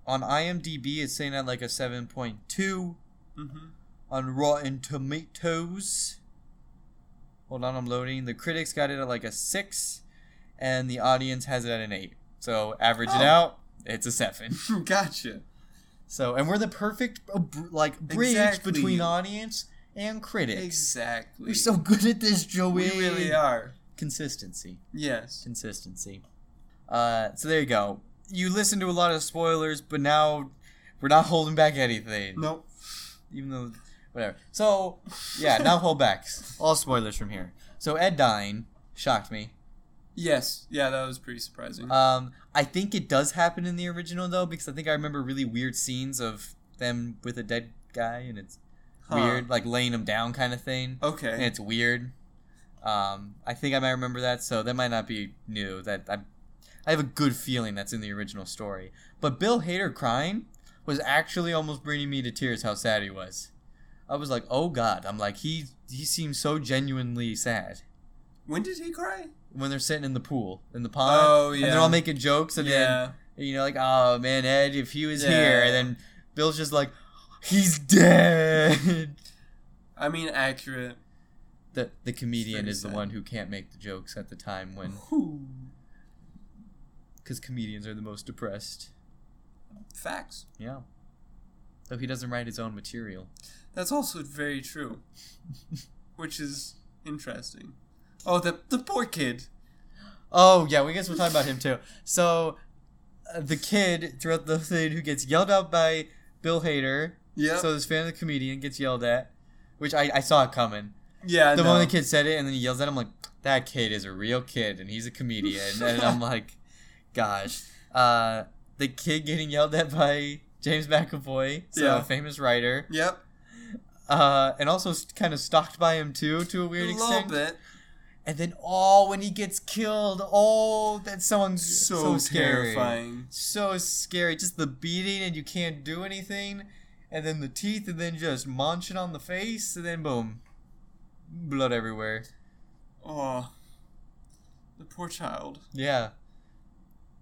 On IMDb, it's saying that like a seven point two. Mm-hmm. On Rotten Tomatoes. Hold on, I'm loading. The critics got it at like a six, and the audience has it at an eight. So, average oh. it out, it's a seven. Gotcha. So, and we're the perfect, like, bridge exactly. between audience and critics. Exactly. We're so good at this, Joey. We really are. Consistency. Yes. Consistency. Uh, so there you go. You listened to a lot of spoilers, but now we're not holding back anything. Nope. Even though, whatever. So, yeah, now hold back. All spoilers from here. So Ed dying shocked me. Yes. Yeah, that was pretty surprising. Um, I think it does happen in the original, though, because I think I remember really weird scenes of them with a dead guy, and it's... Huh. Weird, like laying him down kind of thing. Okay. And it's weird. Um, I think I might remember that, so that might not be new. That I, I have a good feeling that's in the original story. But Bill Hader crying was actually almost bringing me to tears how sad he was. I was like, oh God. I'm like, he he seems so genuinely sad. When did he cry? When they're sitting in the pool, in the pond. Oh, yeah. And they're all making jokes, and yeah. then, you know, like, oh man, Ed, if he was yeah. here. And then Bill's just like, he's dead. I mean, accurate. The the comedian is the one who can't make the jokes at the time when... Because comedians are the most depressed. Facts. Yeah. Though he doesn't write his own material. That's also very true. Which is interesting. Oh, the, the poor kid. Oh, yeah, we guess we're talking about him, too. So, uh, the kid throughout the thing who gets yelled out by Bill Hader... Yeah. So this fan of the comedian gets yelled at, which I, I saw it coming. Yeah. The no. moment the kid said it, and then he yells at him, like, that kid is a real kid, and he's a comedian. And I'm like, gosh. Uh, the kid getting yelled at by James McAvoy, so yeah. a famous writer. Yep. Uh, and also kind of stalked by him, too, to a weird a extent. A little bit. And then, oh, when he gets killed, oh, that sounds so, so scary. Terrifying. So scary. Just the beating, and you can't do anything. And then the teeth, and then just munching on the face, and then boom. Blood everywhere. Oh. The poor child. Yeah.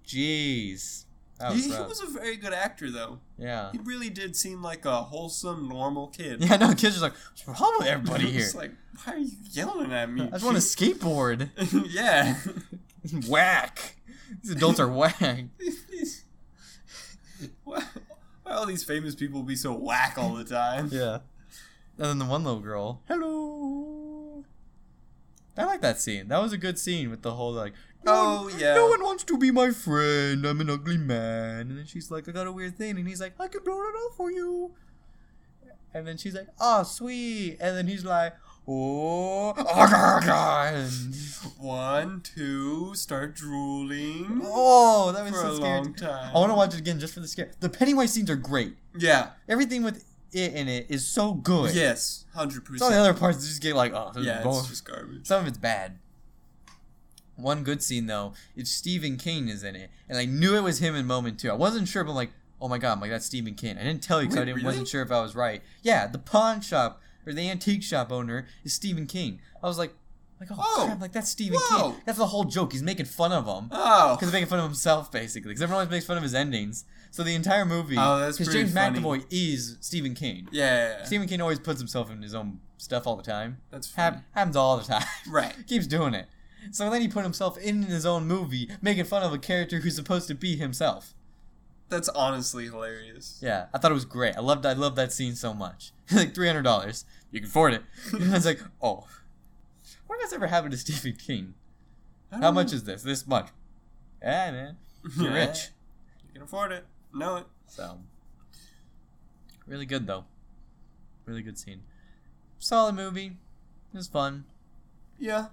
Jeez. That was he, he was a very good actor, though. Yeah. He really did seem like a wholesome, normal kid. Yeah, no, the kid's just like, what's wrong with everybody here? It's like, why are you yelling at me? I just want to skateboard. Yeah. Whack. These adults are whack. Why, why all these famous people be so whack all the time? Yeah. And then the one little girl, hello. I like that scene. That was a good scene with the whole, like, no oh, one, yeah. No one wants to be my friend. I'm an ugly man. And then she's like, I got a weird thing. And he's like, I can blow it off for you. And then she's like, oh, sweet. And then he's like, oh. One, two, start drooling. Oh, that was so scary. A long time. I want to watch it again just for the scare. The Pennywise scenes are great. Yeah. Everything with it in it is so good. Yes, one hundred percent. Some of the other parts just get like, oh. Yeah, both. It's just garbage. Some of it's bad. One good scene, though, is Stephen King is in it. And I knew it was him in Moment two. I wasn't sure, but I'm like, oh my god, I'm like, that's Stephen King. I didn't tell you because I didn't, really? wasn't sure if I was right. Yeah, the pawn shop, or the antique shop owner, is Stephen King. I was like, like oh, oh crap, like, that's Stephen whoa. King. That's the whole joke. He's making fun of him. Oh. Because he's making fun of himself, basically. Because everyone always makes fun of his endings. So the entire movie, because oh, James funny. McAvoy is Stephen King. Yeah, yeah, yeah. Stephen King always puts himself in his own stuff all the time. That's funny. Ha- happens all the time. Right. Keeps doing it. So then he put himself in his own movie, making fun of a character who's supposed to be himself. That's honestly hilarious. Yeah, I thought it was great. I loved I loved that scene so much. Like, three hundred dollars. You can afford it. And I was like, oh. What if that's ever happened to Stephen King? How much know. is this? This much. Yeah, man. You're yeah. rich. You can afford it. Know it. So, really good, though. Really good scene. Solid movie. It was fun. Yeah.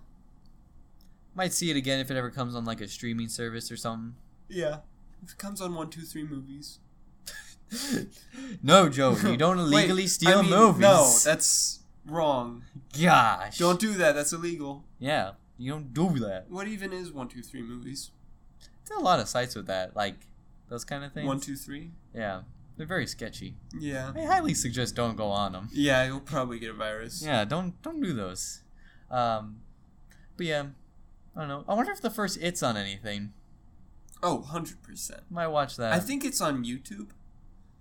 Might see it again if it ever comes on, like, a streaming service or something. Yeah. If it comes on one, two, three movies. No, Joe, you don't illegally Wait, steal I mean, movies. No, that's wrong. Gosh. Don't do that. That's illegal. Yeah, you don't do that. What even is one, two, three movies? There's a lot of sites with that, like those kind of things. One, two, three? Yeah. They're very sketchy. Yeah. I highly suggest don't go on them. Yeah, you'll probably get a virus. Yeah, don't don't do those. Um, but yeah. I don't know. I wonder if the first It's on anything. Oh, one hundred percent. Might watch that. I think it's on YouTube.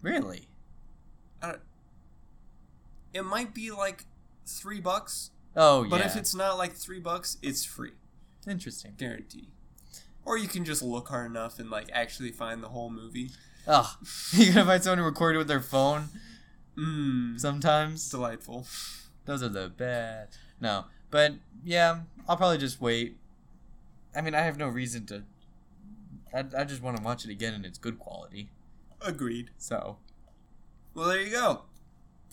Really? I don't, it might be like three bucks. Oh, yeah. But if it's not like three bucks, it's free. Interesting. Guarantee. Or you can just look hard enough and like actually find the whole movie. Ugh. You're going to find someone who recorded with their phone? Mmm. Sometimes. Delightful. Those are the best. No. But, yeah, I'll probably just wait. I mean, I have no reason to. I, I just want to watch it again in its good quality. Agreed. So. Well, there you go.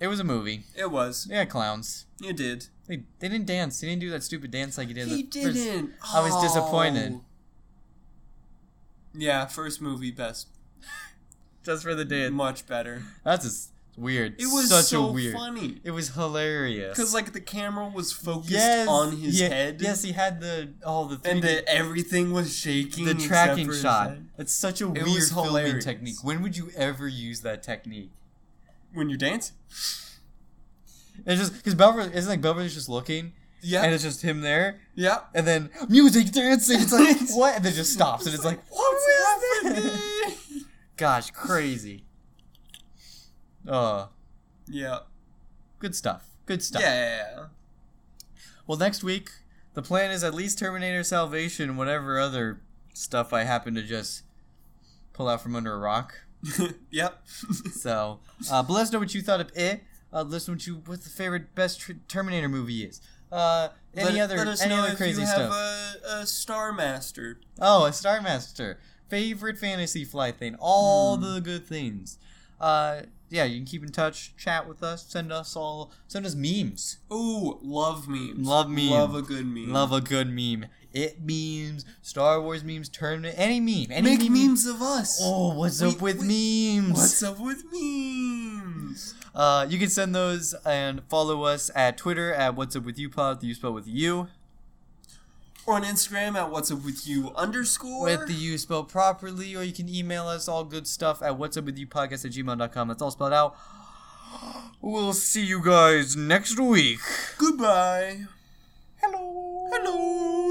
It was a movie. It was. Yeah, clowns. It did. They they didn't dance. They didn't do that stupid dance like you did. He the didn't. First. Oh. I was disappointed. Yeah, first movie best. Just for the day. Much better. That's just weird. It was such so a weird. Funny. It was hilarious. Because like the camera was focused yes, on his yeah, head. Yes, he had the all the and the, everything was shaking. The tracking shot. It's such a it weird filming technique. When would you ever use that technique? When you dance. It's just because Belver isn't like Belver's just looking. Yeah. And it's just him there. Yeah. And then music dancing. It's like what? And then it just stops. It's and it's like, like what's happening? Gosh, crazy. Uh, yeah. Good stuff. Good stuff. Yeah. Well, next week, the plan is at least Terminator Salvation, whatever other stuff I happen to just pull out from under a rock. Yep. So, uh, but let us know what you thought of it. Uh, let us know what, you, what the favorite, best tr- Terminator movie is. Uh, any let, other, let us any know other if crazy you have stuff. A, a Star Master. Oh, a Star Master. Favorite fantasy flight thing. All mm. the good things. Uh, yeah, you can keep in touch, chat with us, send us all, send us memes. Ooh, love memes. Love memes. Love a good meme. Love a good meme. It memes, Star Wars memes, Terminator, any meme. Any Make meme. memes of us. Oh, what's we, up with we, memes? What's up with memes? Uh, you can send those and follow us at Twitter at What's Up With You Pod, the U spelled with you. Or on Instagram at What's Up With You underscore. With the U spelled properly. Or you can email us all good stuff at What's Up With You Podcast at gmail dot com. That's all spelled out. We'll see you guys next week. Goodbye. Hello. Hello.